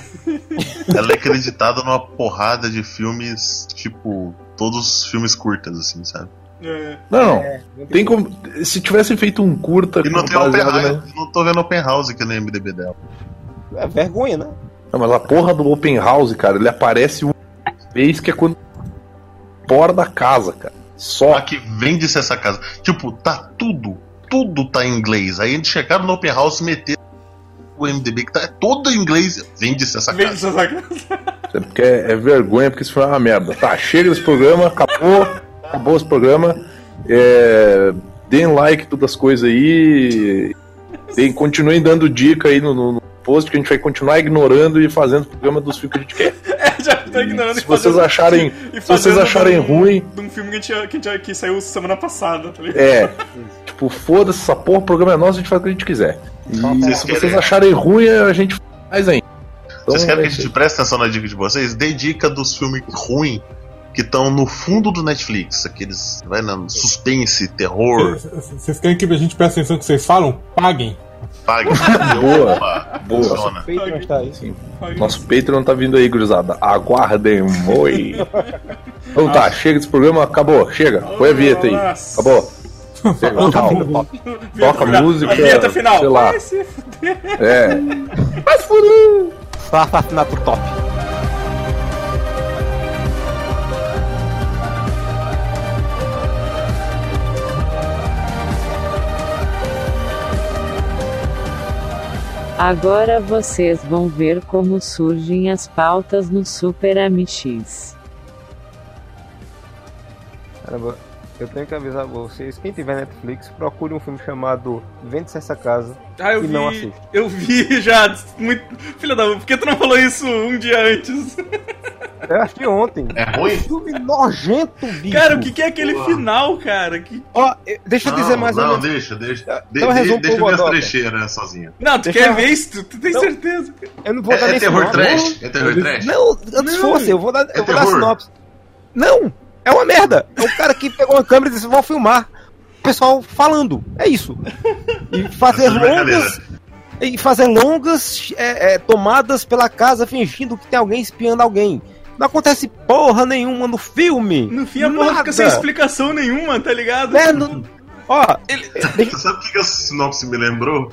Ela é acreditada numa porrada de filmes, tipo, todos filmes curtas, assim, sabe? É. Não tem como. Se tivesse feito um curta. E não tem open house, né? Não tô vendo open house aqui no IMDB dela. É vergonha, né? Não, mas a porra do open house, cara, ele aparece uma vez que é quando porta da casa, cara. Só que vende-se essa casa. Tipo, tá tudo tá em inglês. Aí eles chegaram no Open House e meteram o IMDB, que tá todo em inglês. Vende-se essa casa. Vende-se essa casa. É porque é vergonha, porque isso foi uma merda. Tá, chega desse programa, acabou esse programa. Deem like, todas as coisas aí. Continuem dando dica aí no post, que a gente vai continuar ignorando e fazendo o programa dos filmes que a gente quer. Já tô ignorando. Se vocês acharem ruim. De um filme que saiu semana passada, tá ligado? Tipo, foda-se essa porra, o programa é nosso, a gente faz o que a gente quiser. E se vocês acharem ruim, a gente faz ainda. Então, vocês querem que a gente preste atenção na dica de vocês? Dê dica dos filmes ruins que estão no fundo do Netflix. Aqueles, vai na suspense, terror. Vocês querem que a gente preste atenção no que vocês falam? Paguem. Boa. Nosso Patreon tá vindo aí, gurizada. Aguardem, moi. Então tá, chega desse programa, acabou. Chega, põe a vinheta aí. Acabou. Chega, calma. Toca a música. A vinheta final. Sei lá. Vai se fuder. Vai se fuder. Assassinar pro top. Agora vocês vão ver como surgem as pautas no Super MX. Caramba, eu tenho que avisar vocês, quem tiver Netflix, procure um filme chamado Vende-se Esta Casa. Não assista. Eu vi já, muito... Filha da... Por que tu não falou isso um dia antes? Eu acho que ontem. É ruim? Filme nojento, bicho. Cara, o que é aquele final, cara? Ó, deixa eu dizer mais uma vez. Deixa eu ver as trecheiras sozinha. Não, tu quer ver isso? Tu tem certeza? Eu não vou dar nem terror trash? É terror trash? Não, antes fosse, eu vou dar sinopse. Não! É uma merda! É um cara que pegou uma câmera e disse, vou filmar. O pessoal falando. É isso. E fazer longas tomadas pela casa fingindo que tem alguém espiando alguém. Não acontece porra nenhuma no filme. No fim a porra fica sem explicação nenhuma, tá ligado? Você sabe o que a sinopse me lembrou?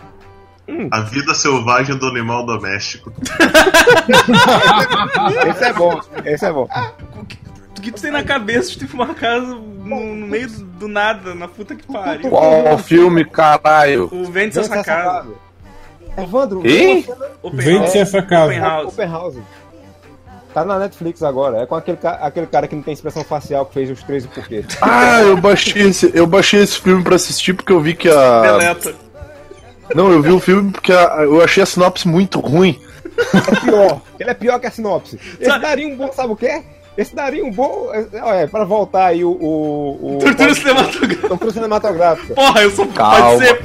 A vida selvagem do animal doméstico. Esse é bom. O que tu tem na cabeça de tu fumar uma casa no meio do nada, na puta que pariu? Qual filme, caralho? O Vende-se Esta Casa. Evandro, Vende-se Esta Casa. Open House. Tá na Netflix agora. É com aquele cara que não tem expressão facial que fez Os 13 Porquês. Ah, eu baixei esse filme pra assistir porque eu vi que a... Peleta. Não, eu vi o filme porque eu achei a sinopse muito ruim. Ele é pior que a sinopse. Ele daria um bom, sabe o quê? Esse daria um bom... pra voltar aí o Tortura cinematográfica. Porra,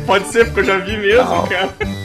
pode ser, porque eu já vi mesmo, calma, cara.